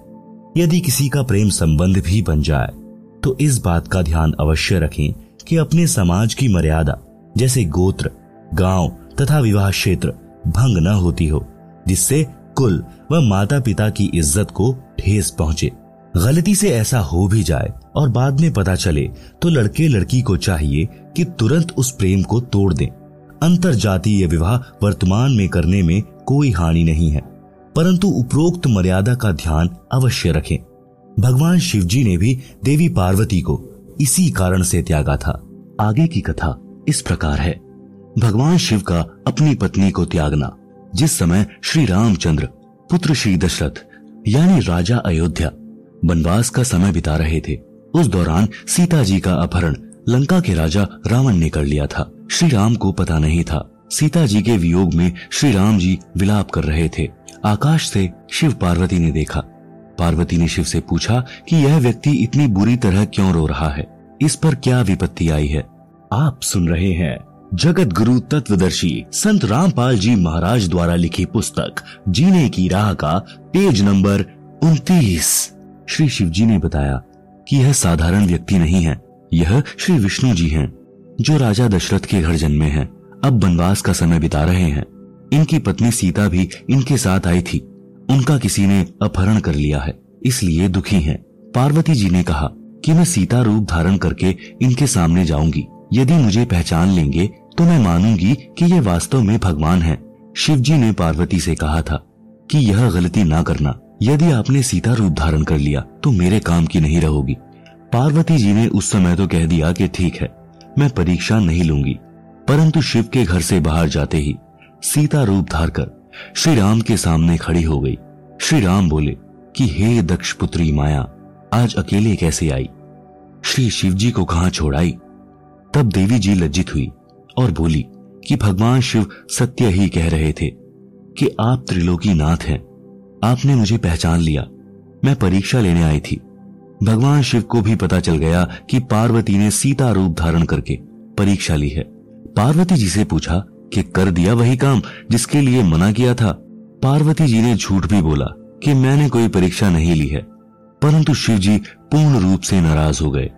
यदि किसी का प्रेम संबंध भी बन जाए तो इस बात का ध्यान अवश्य रखें कि अपने समाज की मर्यादा, जैसे गोत्र, गांव तथा विवाह क्षेत्र भंग न होती हो, जिससे कुल व माता पिता की इज्जत को ठेस पहुंचे। गलती से ऐसा हो भी जाए और बाद में पता चले तो लड़के लड़की को चाहिए कि तुरंत उस प्रेम को तोड़ दें। अंतर जातीय विवाह वर्तमान में करने में कोई हानि नहीं है, परंतु उपरोक्त मर्यादा का ध्यान अवश्य रखें। भगवान शिव जी ने भी देवी पार्वती को इसी कारण से त्यागा था। आगे की कथा इस प्रकार है। भगवान शिव का अपनी पत्नी को त्यागना। जिस समय श्री राम चंद्र पुत्र श्री दशरथ यानी राजा अयोध्या वनवास का समय बिता रहे थे, उस दौरान सीता जी का अपहरण लंका के राजा रावण ने कर लिया था। श्री राम को पता नहीं था। सीता जी के वियोग में श्री राम जी विलाप कर रहे थे। आकाश से शिव पार्वती ने देखा। पार्वती ने शिव से पूछा कि यह व्यक्ति इतनी बुरी तरह क्यों रो रहा है, इस पर क्या विपत्ति आई है। आप सुन रहे हैं जगत गुरु तत्वदर्शी संत रामपाल जी महाराज द्वारा लिखी पुस्तक जीने की राह का पेज नंबर 29। श्री शिव जी ने बताया कि यह साधारण व्यक्ति नहीं है, यह श्री विष्णु जी हैं, जो राजा दशरथ के घर जन्मे हैं, अब वनवास का समय बिता रहे हैं। इनकी पत्नी सीता भी इनके साथ आई थी, उनका किसी ने अपहरण कर लिया है, इसलिए दुखी हैं। पार्वती जी ने कहा कि मैं सीता रूप धारण करके इनके सामने जाऊंगी, यदि मुझे पहचान लेंगे तो मैं मानूंगी कि ये वास्तव में भगवान है। शिव जी ने पार्वती से कहा था कि यह गलती ना करना, यदि आपने सीता रूप धारण कर लिया तो मेरे काम की नहीं रहोगी। पार्वती जी ने उस समय तो कह दिया कि ठीक है, मैं परीक्षा नहीं लूंगी, परंतु शिव के घर से बाहर जाते ही सीता रूप धार कर श्री राम के सामने खड़ी हो गई। श्री राम बोले कि हे दक्ष पुत्री माया, आज अकेले कैसे आई, श्री शिव जी को कहां छोड़ाई। तब देवी जी लज्जित हुई और बोली कि भगवान शिव सत्य ही कह रहे थे कि आप त्रिलोकी नाथ हैं, आपने मुझे पहचान लिया, मैं परीक्षा लेने आई थी। भगवान शिव को भी पता चल गया कि पार्वती ने सीता रूप धारण करके परीक्षा ली है। पार्वती जी से पूछा कि कर दिया वही काम जिसके लिए मना किया था। पार्वती जी ने झूठ भी बोला कि मैंने कोई परीक्षा नहीं ली है, परंतु शिव जी पूर्ण रूप से नाराज हो गए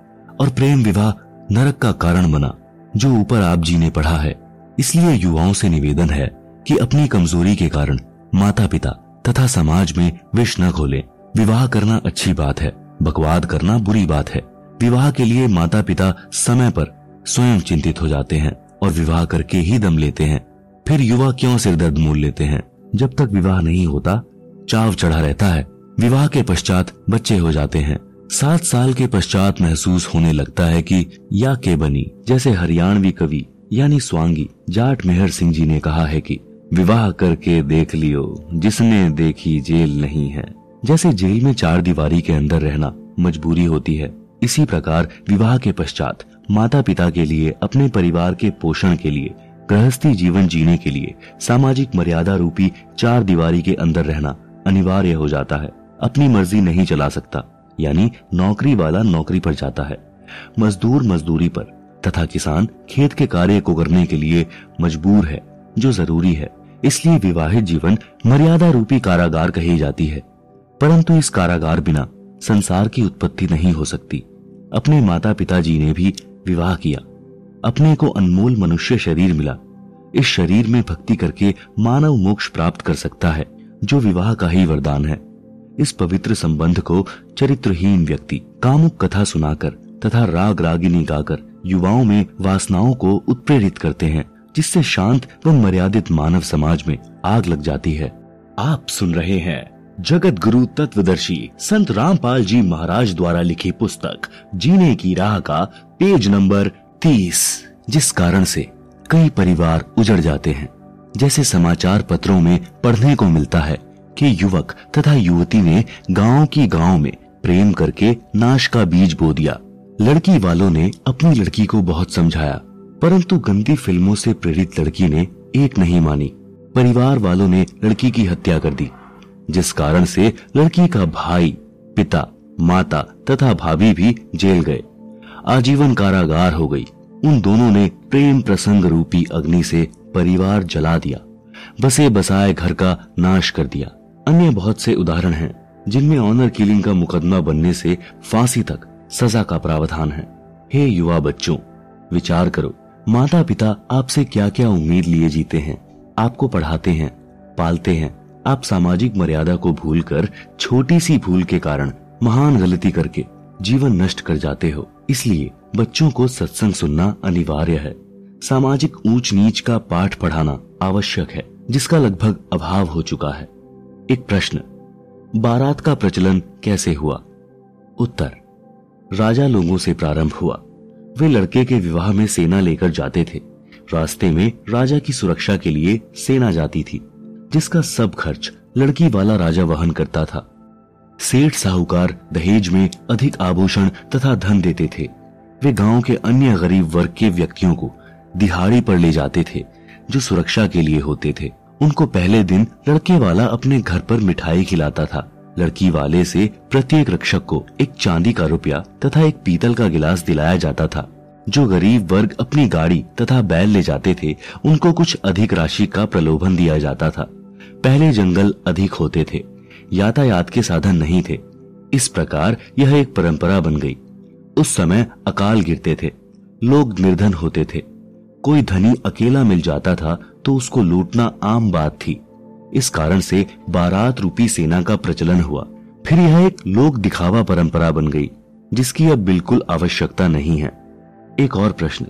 और प्रेम विवाह नरक का कारण बना, जो ऊपर आप जी ने पढ़ा है। इसलिए युवाओं से निवेदन है कि अपनी कमजोरी के कारण माता पिता तथा समाज में विष न खोले। विवाह करना अच्छी बात है, बकवाद करना बुरी बात है। विवाह के लिए माता पिता समय पर स्वयं चिंतित हो जाते हैं और विवाह करके ही दम लेते हैं। फिर युवा क्यों सिरदर्द मोल लेते हैं। जब तक विवाह नहीं होता चाव चढ़ा रहता है। विवाह के पश्चात बच्चे हो जाते हैं। 7 साल के पश्चात महसूस होने लगता है कि या के बनी, जैसे हरियाणवी कवि यानी स्वांगी जाट मेहर सिंह जी ने कहा है कि विवाह करके देख लियो जिसने देखी जेल नहीं है। जैसे जेल में 4 दीवारी के अंदर रहना मजबूरी होती है, इसी प्रकार विवाह के पश्चात माता पिता के लिए, अपने परिवार के पोषण के लिए, गृहस्थी जीवन जीने के लिए सामाजिक मर्यादा रूपी 4 दीवारी के अंदर रहना अनिवार्य हो जाता है। अपनी मर्जी नहीं चला सकता, यानी नौकरी वाला नौकरी पर जाता है, मजदूर मजदूरी पर तथा किसान खेत के कार्य को करने के लिए मजबूर है, जो जरूरी है। इसलिए विवाहित जीवन मर्यादा रूपी कारागार कही जाती है, परंतु इस कारागार बिना संसार की उत्पत्ति नहीं हो सकती। अपने माता पिता जी ने भी विवाह किया, अपने को अनमोल मनुष्य शरीर मिला। इस शरीर में भक्ति करके मानव मोक्ष प्राप्त कर सकता है, जो विवाह का ही वरदान है। इस पवित्र संबंध को चरित्रहीन व्यक्ति कामुक कथा सुनाकर तथा राग रागिनी गाकर युवाओं में वासनाओं को उत्प्रेरित करते हैं, जिससे शांत व मर्यादित मानव समाज में आग लग जाती है। आप सुन रहे हैं जगत गुरु तत्वदर्शी संत रामपाल जी महाराज द्वारा लिखी पुस्तक जीने की राह का पेज नंबर 30। जिस कारण से कई परिवार उजड़ जाते हैं। जैसे समाचार पत्रों में पढ़ने को मिलता है कि युवक तथा युवती ने गांव की गांव में प्रेम करके नाश का बीज बो दिया। लड़की वालों ने अपनी लड़की को बहुत समझाया, परंतु गंदी फिल्मों से प्रेरित लड़की ने एक नहीं मानी। परिवार वालों ने लड़की की हत्या कर दी, जिस कारण से लड़की का भाई, पिता, माता तथा भाभी भी जेल गए, आजीवन कारागार हो गई। उन दोनों ने प्रेम प्रसंग रूपी अग्नि से परिवार जला दिया, बसे बसाए घर का नाश कर दिया। अन्य बहुत से उदाहरण हैं, जिनमें ऑनर किलिंग का मुकदमा बनने से फांसी तक सजा का प्रावधान है। हे युवा बच्चों, विचार करो, माता पिता आपसे क्या क्या उम्मीद लिए जीते हैं। आपको पढ़ाते हैं, पालते हैं, आप सामाजिक मर्यादा को भूलकर छोटी सी भूल के कारण महान गलती करके जीवन नष्ट कर जाते हो। इसलिए बच्चों को सत्संग सुनना अनिवार्य है। सामाजिक ऊंच नीच का पाठ पढ़ाना आवश्यक है, जिसका लगभग अभाव हो चुका है। एक प्रश्न, बारात का प्रचलन कैसे हुआ? उत्तर, राजा लोगों से प्रारंभ हुआ। वे लड़के के विवाह में सेना लेकर जाते थे। रास्ते में राजा की सुरक्षा के लिए सेना जाती थी, जिसका सब खर्च लड़की वाला राजा वहन करता था। सेठ साहूकार दहेज में अधिक आभूषण तथा धन देते थे। वे गांव के अन्य गरीब वर्ग के व्यक्तियों को दिहाड़ी पर ले जाते थे, जो सुरक्षा के लिए होते थे। उनको पहले दिन लड़के वाला अपने घर पर मिठाई खिलाता था। लड़की वाले से प्रत्येक रक्षक को एक चांदी का रुपया तथा एक पीतल का गिलास दिलाया जाता था। जो गरीब वर्ग अपनी गाड़ी तथा बैल ले जाते थे, उनको कुछ अधिक राशि का प्रलोभन दिया जाता था। पहले जंगल अधिक होते थे, यातायात के साधन नहीं थे। इस प्रकार यह एक परंपरा बन गई। उस समय अकाल गिरते थे, लोग निर्धन होते थे। कोई धनी अकेला मिल जाता था तो उसको लूटना आम बात थी। इस कारण से बारात रूपी सेना का प्रचलन हुआ। फिर यह एक लोक दिखावा परंपरा बन गई, जिसकी अब बिल्कुल आवश्यकता नहीं है। एक और प्रश्न,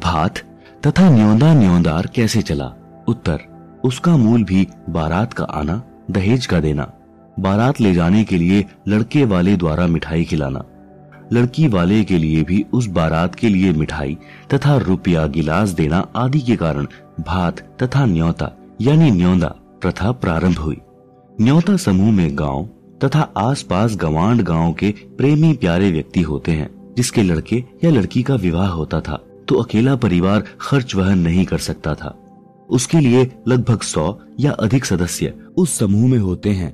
भात तथा न्योंदा न्योंदार कैसे चला? उत्तर, उसका मूल भी बारात का आना, दहेज का देना, बारात ले जाने के लिए लड़के वाले द्वारा मिठाई खिलाना, लड़की वाले के लिए भी उस बारात के लिए मिठाई तथा रुपया गिलास देना आदि के कारण भात तथा न्योता यानी न्योंदा प्रथा प्रारंभ हुई। न्योता समूह में गांव तथा आसपास गवांड गांव के प्रेमी प्यारे व्यक्ति होते हैं, जिसके लड़के या लड़की का विवाह होता था तो अकेला परिवार खर्च वहन नहीं कर सकता था। उसके लिए लगभग 100 या अधिक सदस्य उस समूह में होते हैं।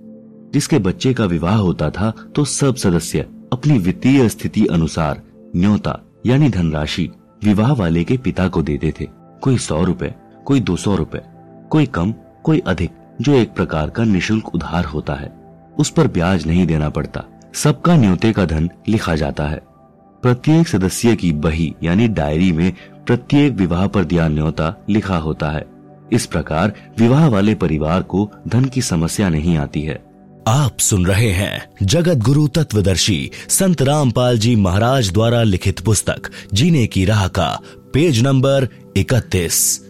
जिसके बच्चे का विवाह होता था तो सब सदस्य अपनी वित्तीय स्थिति अनुसार न्योता यानी धनराशि विवाह वाले के पिता को देते थे। कोई 100 रुपए, कोई 200 रुपए, कोई कम, कोई अधिक, जो एक प्रकार का निशुल्क उधार होता है। उस पर ब्याज नहीं देना पड़ता। सबका न्योते का धन लिखा जाता है। प्रत्येक सदस्य की बही यानी डायरी में प्रत्येक विवाह पर दिया न्योता लिखा होता है। इस प्रकार विवाह वाले परिवार को धन की समस्या नहीं आती है। आप सुन रहे हैं जगत गुरु तत्वदर्शी संत रामपाल जी महाराज द्वारा लिखित पुस्तक जीने की राह का पेज नंबर 31।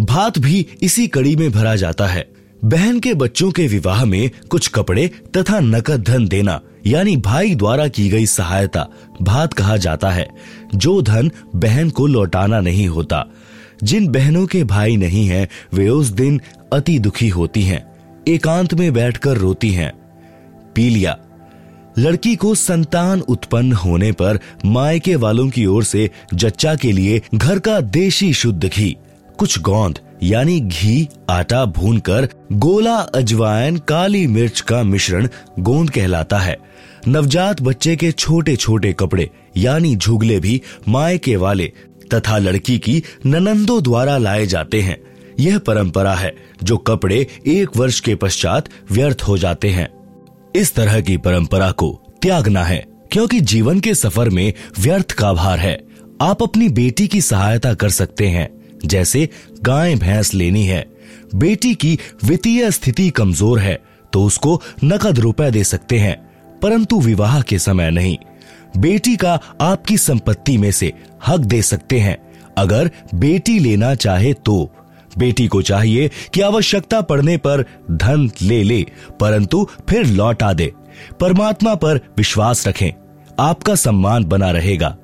भात भी इसी कड़ी में भरा जाता है। बहन के बच्चों के विवाह में कुछ कपड़े तथा नकद धन देना यानी भाई द्वारा की गई सहायता भात कहा जाता है। जो धन बहन को लौटाना नहीं होता। जिन बहनों के भाई नहीं हैं, वे उस दिन अति दुखी होती हैं, एकांत में बैठकर रोती हैं। पीलिया, लड़की को संतान उत्पन्न होने पर मायके वालों की ओर से जच्चा के लिए घर का देशी शुद्ध घी, कुछ गोंद यानी घी, आटा भूनकर गोला अजवाइन काली मिर्च का मिश्रण गोंद कहलाता है। नवजात बच्चे के छोटे छोटे कपड़े यानी झुगले भी मायके वाले तथा लड़की की ननंदों द्वारा लाए जाते हैं। यह परंपरा है जो कपड़े 1 वर्ष के पश्चात व्यर्थ हो जाते हैं। इस तरह की परंपरा को त्यागना है, क्योंकि जीवन के सफर में व्यर्थ का भार है। आप अपनी बेटी की सहायता कर सकते हैं, जैसे गाय भैंस लेनी है। बेटी की वित्तीय स्थिति कमजोर है तो उसको नकद रुपए दे सकते हैं, परंतु विवाह के समय नहीं। बेटी का आपकी संपत्ति में से हक दे सकते हैं, अगर बेटी लेना चाहे तो। बेटी को चाहिए कि आवश्यकता पड़ने पर धन ले ले, परंतु फिर लौटा दे। परमात्मा पर विश्वास रखें, आपका सम्मान बना रहेगा।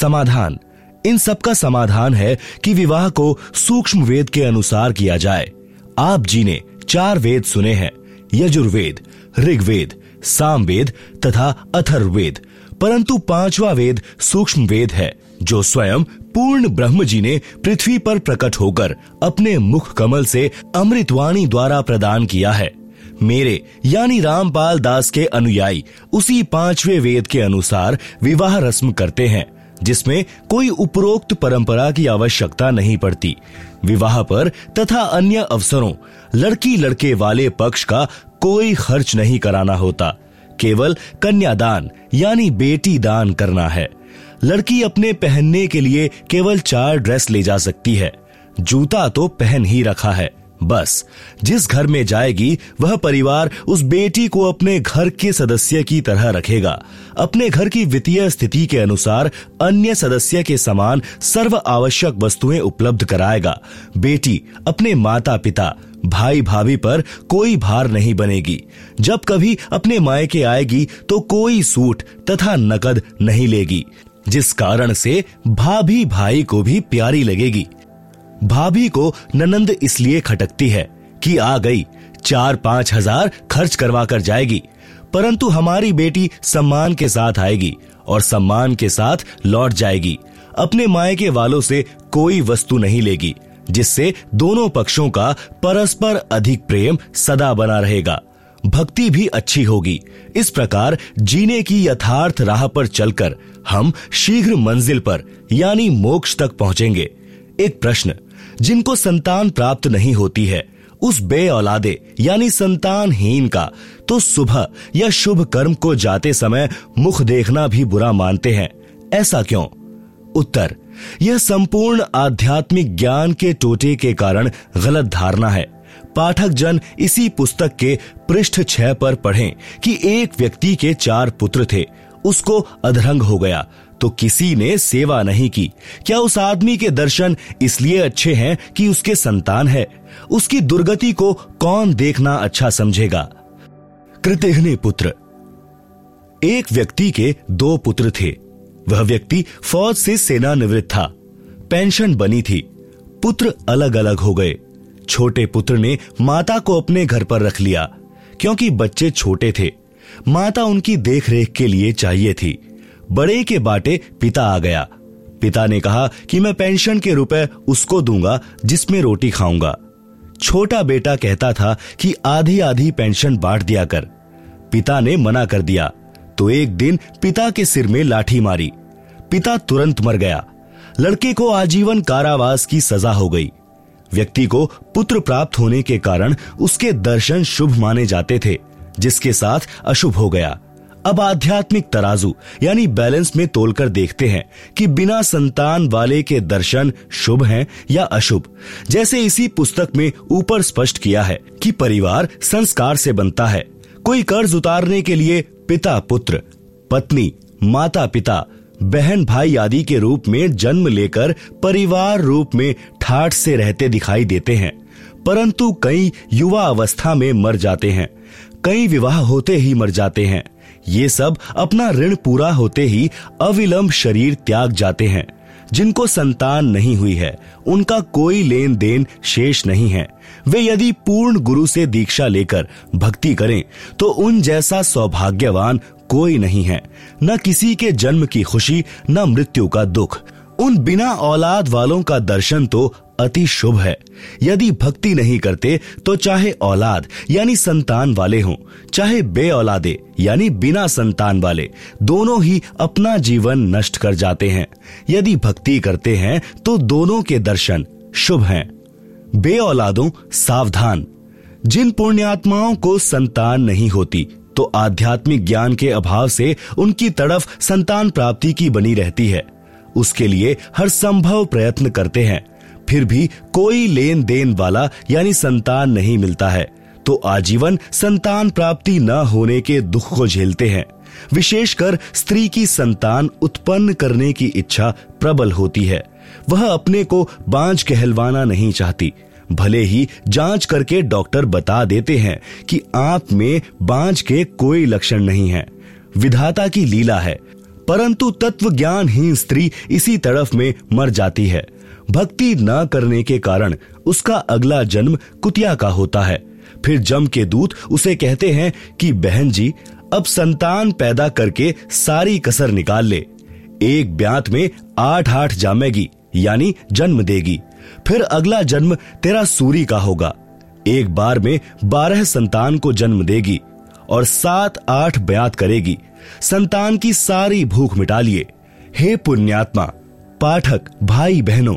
समाधान, इन सब का समाधान है कि विवाह को सूक्ष्म वेद के अनुसार किया जाए। आप जी ने 4 वेद सुने हैं, यजुर्वेद, ऋग्वेद, सामवेद तथा अथर्ववेद, परंतु 5वां वेद सूक्ष्म वेद है, जो स्वयं पूर्ण ब्रह्म जी ने पृथ्वी पर प्रकट होकर अपने मुख कमल से अमृतवाणी द्वारा प्रदान किया है। मेरे यानी रामपाल दास के अनुयायी उसी 5वें वेद के अनुसार विवाह रस्म करते हैं, जिसमें कोई उपरोक्त परंपरा की आवश्यकता नहीं पड़ती। विवाह पर तथा अन्य अवसरों लड़की लड़के वाले पक्ष का कोई खर्च नहीं कराना होता। केवल कन्यादान यानी बेटी दान करना है। लड़की अपने पहनने के लिए केवल 4 ड्रेस ले जा सकती है। जूता तो पहन ही रखा है, बस जिस घर में जाएगी वह परिवार उस बेटी को अपने घर के सदस्य की तरह रखेगा। अपने घर की वित्तीय स्थिति के अनुसार अन्य सदस्य के समान सर्व आवश्यक वस्तुएं उपलब्ध कराएगा। बेटी अपने माता पिता भाई भाभी पर कोई भार नहीं बनेगी। जब कभी अपने मायके आएगी तो कोई सूट तथा नकद नहीं लेगी, जिस कारण से भाभी भाई को भी प्यारी लगेगी। भाभी को ननंद इसलिए खटकती है कि आ गई, 4-5 हजार खर्च करवा कर जाएगी, परंतु हमारी बेटी सम्मान के साथ आएगी और सम्मान के साथ लौट जाएगी। अपने मायके वालों से कोई वस्तु नहीं लेगी, जिससे दोनों पक्षों का परस्पर अधिक प्रेम सदा बना रहेगा। भक्ति भी अच्छी होगी। इस प्रकार जीने की यथार्थ राह पर चलकर हम शीघ्र मंजिल पर यानी मोक्ष तक पहुंचेंगे। एक प्रश्न, जिनको संतान प्राप्त नहीं होती है उस बे औलादे यानी संतानहीन का तो सुबह या शुभ कर्म को जाते समय मुख देखना भी बुरा मानते हैं, ऐसा क्यों? उत्तर, यह संपूर्ण आध्यात्मिक ज्ञान के टोटे के कारण गलत धारणा है। पाठक जन इसी पुस्तक के पृष्ठ 6 पर पढ़ें कि एक व्यक्ति के 4 पुत्र थे, उसको अधरंग हो गया तो किसी ने सेवा नहीं की। क्या उस आदमी के दर्शन इसलिए अच्छे हैं कि उसके संतान है? उसकी दुर्गति को कौन देखना अच्छा समझेगा? कृतघ्नि पुत्र। एक व्यक्ति के 2 पुत्र थे। वह व्यक्ति फौज से सेनानिवृत्त था, पेंशन बनी थी। पुत्र अलग अलग हो गए। छोटे पुत्र ने माता को अपने घर पर रख लिया, क्योंकि बच्चे छोटे थे, माता उनकी देखरेख के लिए चाहिए थी। बड़े के बाटे पिता आ गया। पिता ने कहा कि मैं पेंशन के रुपए उसको दूंगा जिसमें रोटी खाऊंगा। छोटा बेटा कहता था कि आधी आधी पेंशन बांट दिया कर। पिता ने मना कर दिया तो एक दिन पिता के सिर में लाठी मारी। पिता तुरंत मर गया। लड़के को आजीवन कारावास की सजा हो गई। व्यक्ति को पुत्र प्राप्त होने के कारण उसके दर्शन शुभ माने जाते थे, जिसके साथ अशुभ हो गया। अब आध्यात्मिक तराजू यानी बैलेंस में तोलकर देखते हैं कि बिना संतान वाले के दर्शन शुभ हैं या अशुभ। जैसे इसी पुस्तक में ऊपर स्पष्ट किया है कि परिवार संस्कार से बनता है। कोई कर्ज उतारने के लिए पिता पुत्र, पत्नी, माता पिता, बहन भाई आदि के रूप में जन्म लेकर परिवार रूप में ठाठ से रहते दिखाई देते हैं, परंतु कई युवा अवस्था में मर जाते हैं, कई विवाह होते ही मर जाते हैं। ये सब अपना ऋण पूरा होते ही अविलंब शरीर त्याग जाते हैं। जिनको संतान नहीं हुई है उनका कोई लेन देन शेष नहीं है। वे यदि पूर्ण गुरु से दीक्षा लेकर भक्ति करें तो उन जैसा सौभाग्यवान कोई नहीं है। न किसी के जन्म की खुशी, न मृत्यु का दुख। उन बिना औलाद वालों का दर्शन तो अति शुभ है। यदि भक्ति नहीं करते तो चाहे औलाद यानी संतान वाले हों, चाहे बे औलादे यानी बिना संतान वाले, दोनों ही अपना जीवन नष्ट कर जाते हैं। यदि भक्ति करते हैं तो दोनों के दर्शन शुभ हैं। बे औलादों सावधान। जिन पुण्यात्माओं को संतान नहीं होती तो आध्यात्मिक ज्ञान के अभाव से उनकी तड़फ संतान प्राप्ति की बनी रहती है। उसके लिए हर संभव प्रयत्न करते हैं, फिर भी कोई लेन देन वाला यानी संतान नहीं मिलता है तो आजीवन संतान प्राप्ति न होने के दुख को झेलते हैं। विशेषकर स्त्री की संतान उत्पन्न करने की इच्छा प्रबल होती है। वह अपने को बांझ कहलवाना नहीं चाहती, भले ही जांच करके डॉक्टर बता देते हैं कि आप में बांझ के कोई लक्षण नहीं है, विधाता की लीला है, परंतु तत्व ज्ञानहीन स्त्री इसी तड़फ में मर जाती है। भक्ति न करने के कारण उसका अगला जन्म कुतिया का होता है। फिर जम के दूत उसे कहते हैं कि बहन जी अब संतान पैदा करके सारी कसर निकाल ले। एक ब्यात में 8-8 जामेगी यानी जन्म देगी। फिर अगला जन्म तेरा सूरी का होगा। एक बार में 12 संतान को जन्म देगी और 7-8 ब्यात करेगी। संतान की सारी भूख मिटा लिए। हे पुण्यात्मा, पाठक भाई बहनों,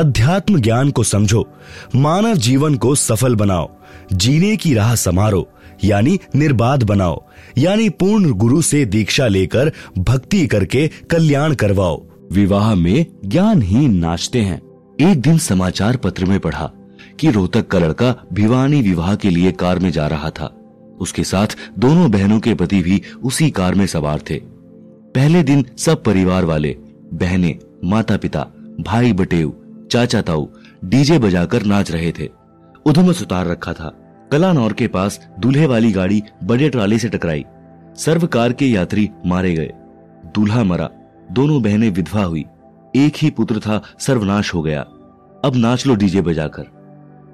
अध्यात्म ज्ञान को समझो, मानव जीवन को सफल बनाओ, जीने की राह समारो यानी निर्बाध बनाओ, यानी पूर्ण गुरु से दीक्षा लेकर भक्ति करके कल्याण करवाओ। विवाह में ज्ञानहीन नाचते हैं, एक दिन समाचार पत्र में पढ़ा कि रोहतक का लड़का भिवानी विवाह के लिए कार में जा रहा था। उसके साथ दोनों बहनों के पति भी उसी कार में सवार थे। पहले दिन सब परिवार वाले बहनें, माता पिता, भाई बटेऊ, चाचा ताऊ डीजे बजाकर नाच रहे थे। उधम सुतार रखा था। कलानौर के पास दूल्हे वाली गाड़ी बड़े ट्राले से टकराई। सर्व कार के यात्री मारे गए, दूल्हा मरा, दोनों बहनें विधवा हुई, एक ही पुत्र था, सर्वनाश हो गया। अब नाच लो डीजे बजाकर।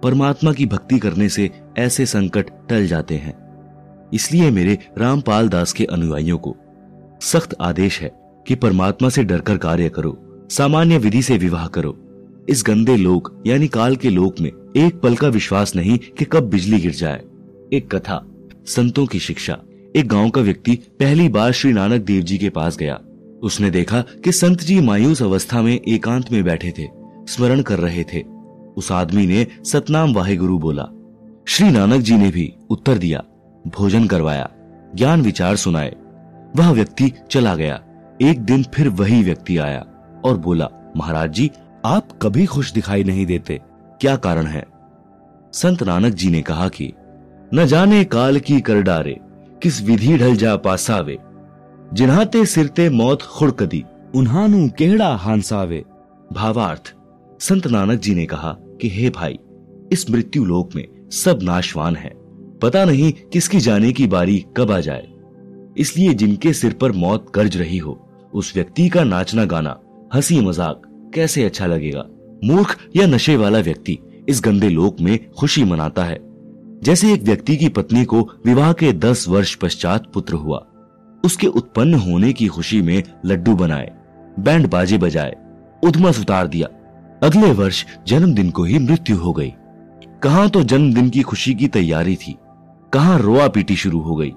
परमात्मा की भक्ति करने से ऐसे संकट टल जाते हैं। इसलिए मेरे रामपाल दास के अनुयायियों को सख्त आदेश है कि परमात्मा से डरकर कार्य करो, सामान्य विधि से विवाह करो। इस गंदे लोक यानी काल के लोक में एक पल का विश्वास नहीं कि कब बिजली गिर जाए। एक कथा, संतों की शिक्षा। एक गांव का व्यक्ति पहली बार श्री नानक देव जी के पास गया। उसने देखा कि संत जी मायूस अवस्था में एकांत में बैठे थे, स्मरण कर रहे थे। उस आदमी ने सतनाम वाहेगुरु बोला। श्री नानक जी ने भी उत्तर दिया, भोजन करवाया, ज्ञान विचार सुनाए। वह व्यक्ति चला गया। एक दिन फिर वही व्यक्ति आया और बोला, महाराज जी आप कभी खुश दिखाई नहीं देते, क्या कारण है? संत नानक जी ने कहा कि न जाने काल की कर डारे, किस विधि ढल जा पासावे, जिन्हाते सिरते मौत खुड़कदी, उन्हानु केड़ा हांसावे। भावार्थ, संत नानक जी ने कहा कि हे भाई, इस मृत्यु लोक में सब नाशवान है, पता नहीं किसकी जाने की बारी कब आ जाए। इसलिए जिनके सिर पर मौत गर्ज रही हो, उस व्यक्ति का नाचना गाना, हंसी मजाक कैसे अच्छा लगेगा। मूर्ख या नशे वाला व्यक्ति इस गंदे लोक में खुशी मनाता है। जैसे एक व्यक्ति की पत्नी को विवाह के 10 वर्ष पश्चात पुत्र हुआ, उसके उत्पन्न होने की खुशी में लड्डू बनाए, बैंड बाजे बजाए, उधमस उतार दिया। अगले वर्ष जन्मदिन को ही मृत्यु हो गई। कहां तो जन्मदिन की खुशी की तैयारी थी, कहां रोआ पीटी शुरू हो गई,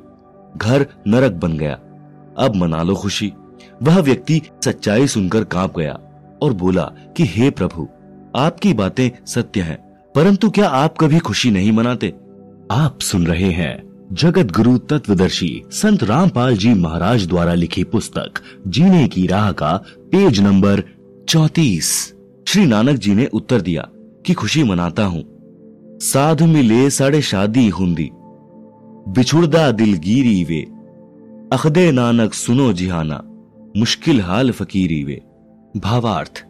घर नरक बन गया। अब मना लो खुशी। वह व्यक्ति सच्चाई सुनकर कांप गया और बोला कि हे प्रभु, आपकी बातें सत्य हैं, परंतु क्या आप कभी खुशी नहीं मनाते? आप सुन रहे हैं जगत गुरु तत्वदर्शी संत रामपाल जी महाराज द्वारा लिखी पुस्तक जीने की राह का पेज नंबर 34। श्री नानक जी ने उत्तर दिया कि खुशी मनाता हूँ। साधु मिले साढ़े शादी हुंदी, बिछुड़दा दिलगीरी वे, अखदे नानक सुनो जिहाना, मुश्किल हाल फकीरी वे। भावार्थ,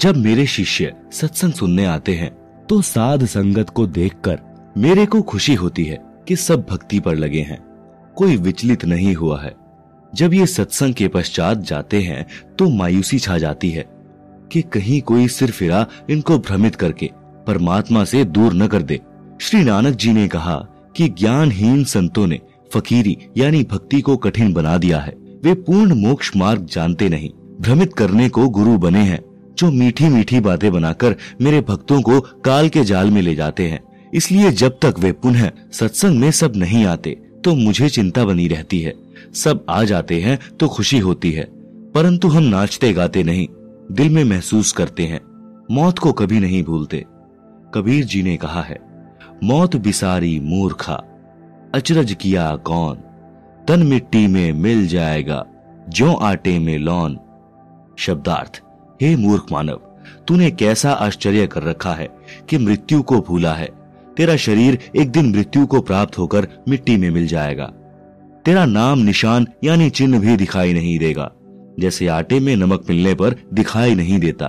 जब मेरे शिष्य सत्संग सुनने आते हैं तो साध संगत को देखकर मेरे को खुशी होती है कि सब भक्ति पर लगे हैं, कोई विचलित नहीं हुआ है। जब ये सत्संग के पश्चात जाते हैं तो मायूसी छा जाती है कि कहीं कोई सिर फिरा इनको भ्रमित करके परमात्मा से दूर न कर दे। श्री नानक जी ने कहा कि ज्ञानहीन संतों ने फकीरी यानी भक्ति को कठिन बना दिया है। वे पूर्ण मोक्ष मार्ग जानते नहीं, भ्रमित करने को गुरु बने हैं, जो मीठी मीठी बातें बनाकर मेरे भक्तों को काल के जाल में ले जाते हैं। इसलिए जब तक वे पुनः सत्संग में सब नहीं आते तो मुझे चिंता बनी रहती है। सब आ जाते हैं तो खुशी होती है, परंतु हम नाचते गाते नहीं, दिल में महसूस करते हैं। मौत को कभी नहीं भूलते। कबीर जी ने कहा है, मौत बिसारी मूर्खा, अचरज किया कौन, तन मिट्टी में मिल जाएगा, ज्यों आटे में लौन। शब्दार्थ, हे मूर्ख मानव, तूने कैसा आश्चर्य कर रखा है कि मृत्यु को भूला है। तेरा शरीर एक दिन मृत्यु को प्राप्त होकर मिट्टी में मिल जाएगा। तेरा नाम निशान यानी चिन्ह भी दिखाई नहीं देगा, जैसे आटे में नमक मिलने पर दिखाई नहीं देता।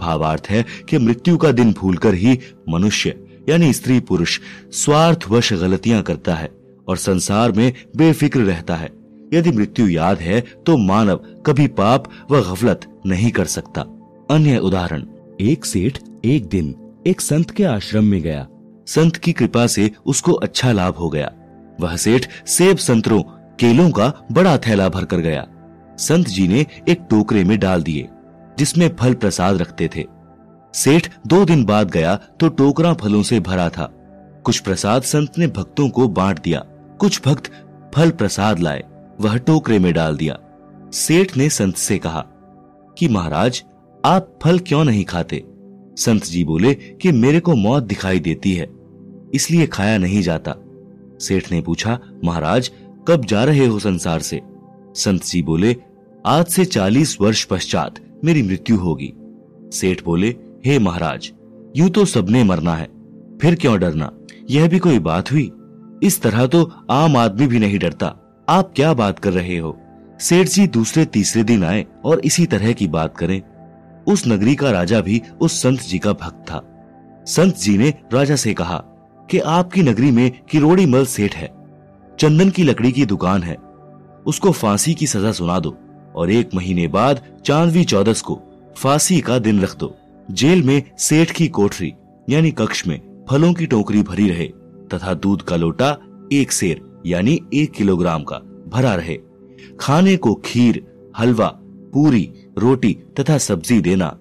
भावार्थ है कि मृत्यु का दिन भूलकर ही मनुष्य यानी स्त्री पुरुष स्वार्थवश गलतियां करता है और संसार में बेफिक्र रहता है। यदि मृत्यु याद है तो मानव कभी पाप व गफलत नहीं कर सकता। अन्य उदाहरण, एक सेठ एक दिन एक संत के आश्रम में गया। संत की कृपा से उसको अच्छा लाभ हो गया। वह सेठ सेब, संतरों, केलों का बड़ा थैला भर कर गया। संत जी ने एक टोकरे में डाल दिए जिसमें फल प्रसाद रखते थे। सेठ 2 दिन बाद गया तो टोकरा फलों से भरा था। कुछ प्रसाद संत ने भक्तों को बांट दिया। कुछ भक्त फल प्रसाद लाए, वह टोकरे में डाल दिया। सेठ ने संत से कहा कि महाराज आप फल क्यों नहीं खाते? संत जी बोले कि मेरे को मौत दिखाई देती है, इसलिए खाया नहीं जाता। सेठ ने पूछा, महाराज कब जा रहे हो संसार से? संत जी बोले, आज से 40 वर्ष पश्चात मेरी मृत्यु होगी। सेठ बोले, हे महाराज, यूं तो सबने मरना है, फिर क्यों डरना? यह भी कोई बात हुई? इस तरह तो आम आदमी भी नहीं डरता, आप क्या बात कर रहे हो? सेठ जी दूसरे तीसरे दिन आए और इसी तरह की बात करें। उस नगरी का राजा भी उस संत जी का भक्त था। संत जी ने राजा से कहा कि आपकी नगरी में किरोड़ी मल सेठ है, चंदन की लकड़ी की दुकान है, उसको फांसी की सजा सुना दो और 1 महीने बाद चांदवी 14 को फांसी का दिन रख दो। जेल में सेठ की कोठरी यानी कक्ष में फलों की टोकरी भरी रहे तथा दूध का लोटा 1 सेर यानी 1 किलोग्राम का भरा रहे। खाने को खीर, हलवा, पूरी, रोटी तथा सब्जी देना।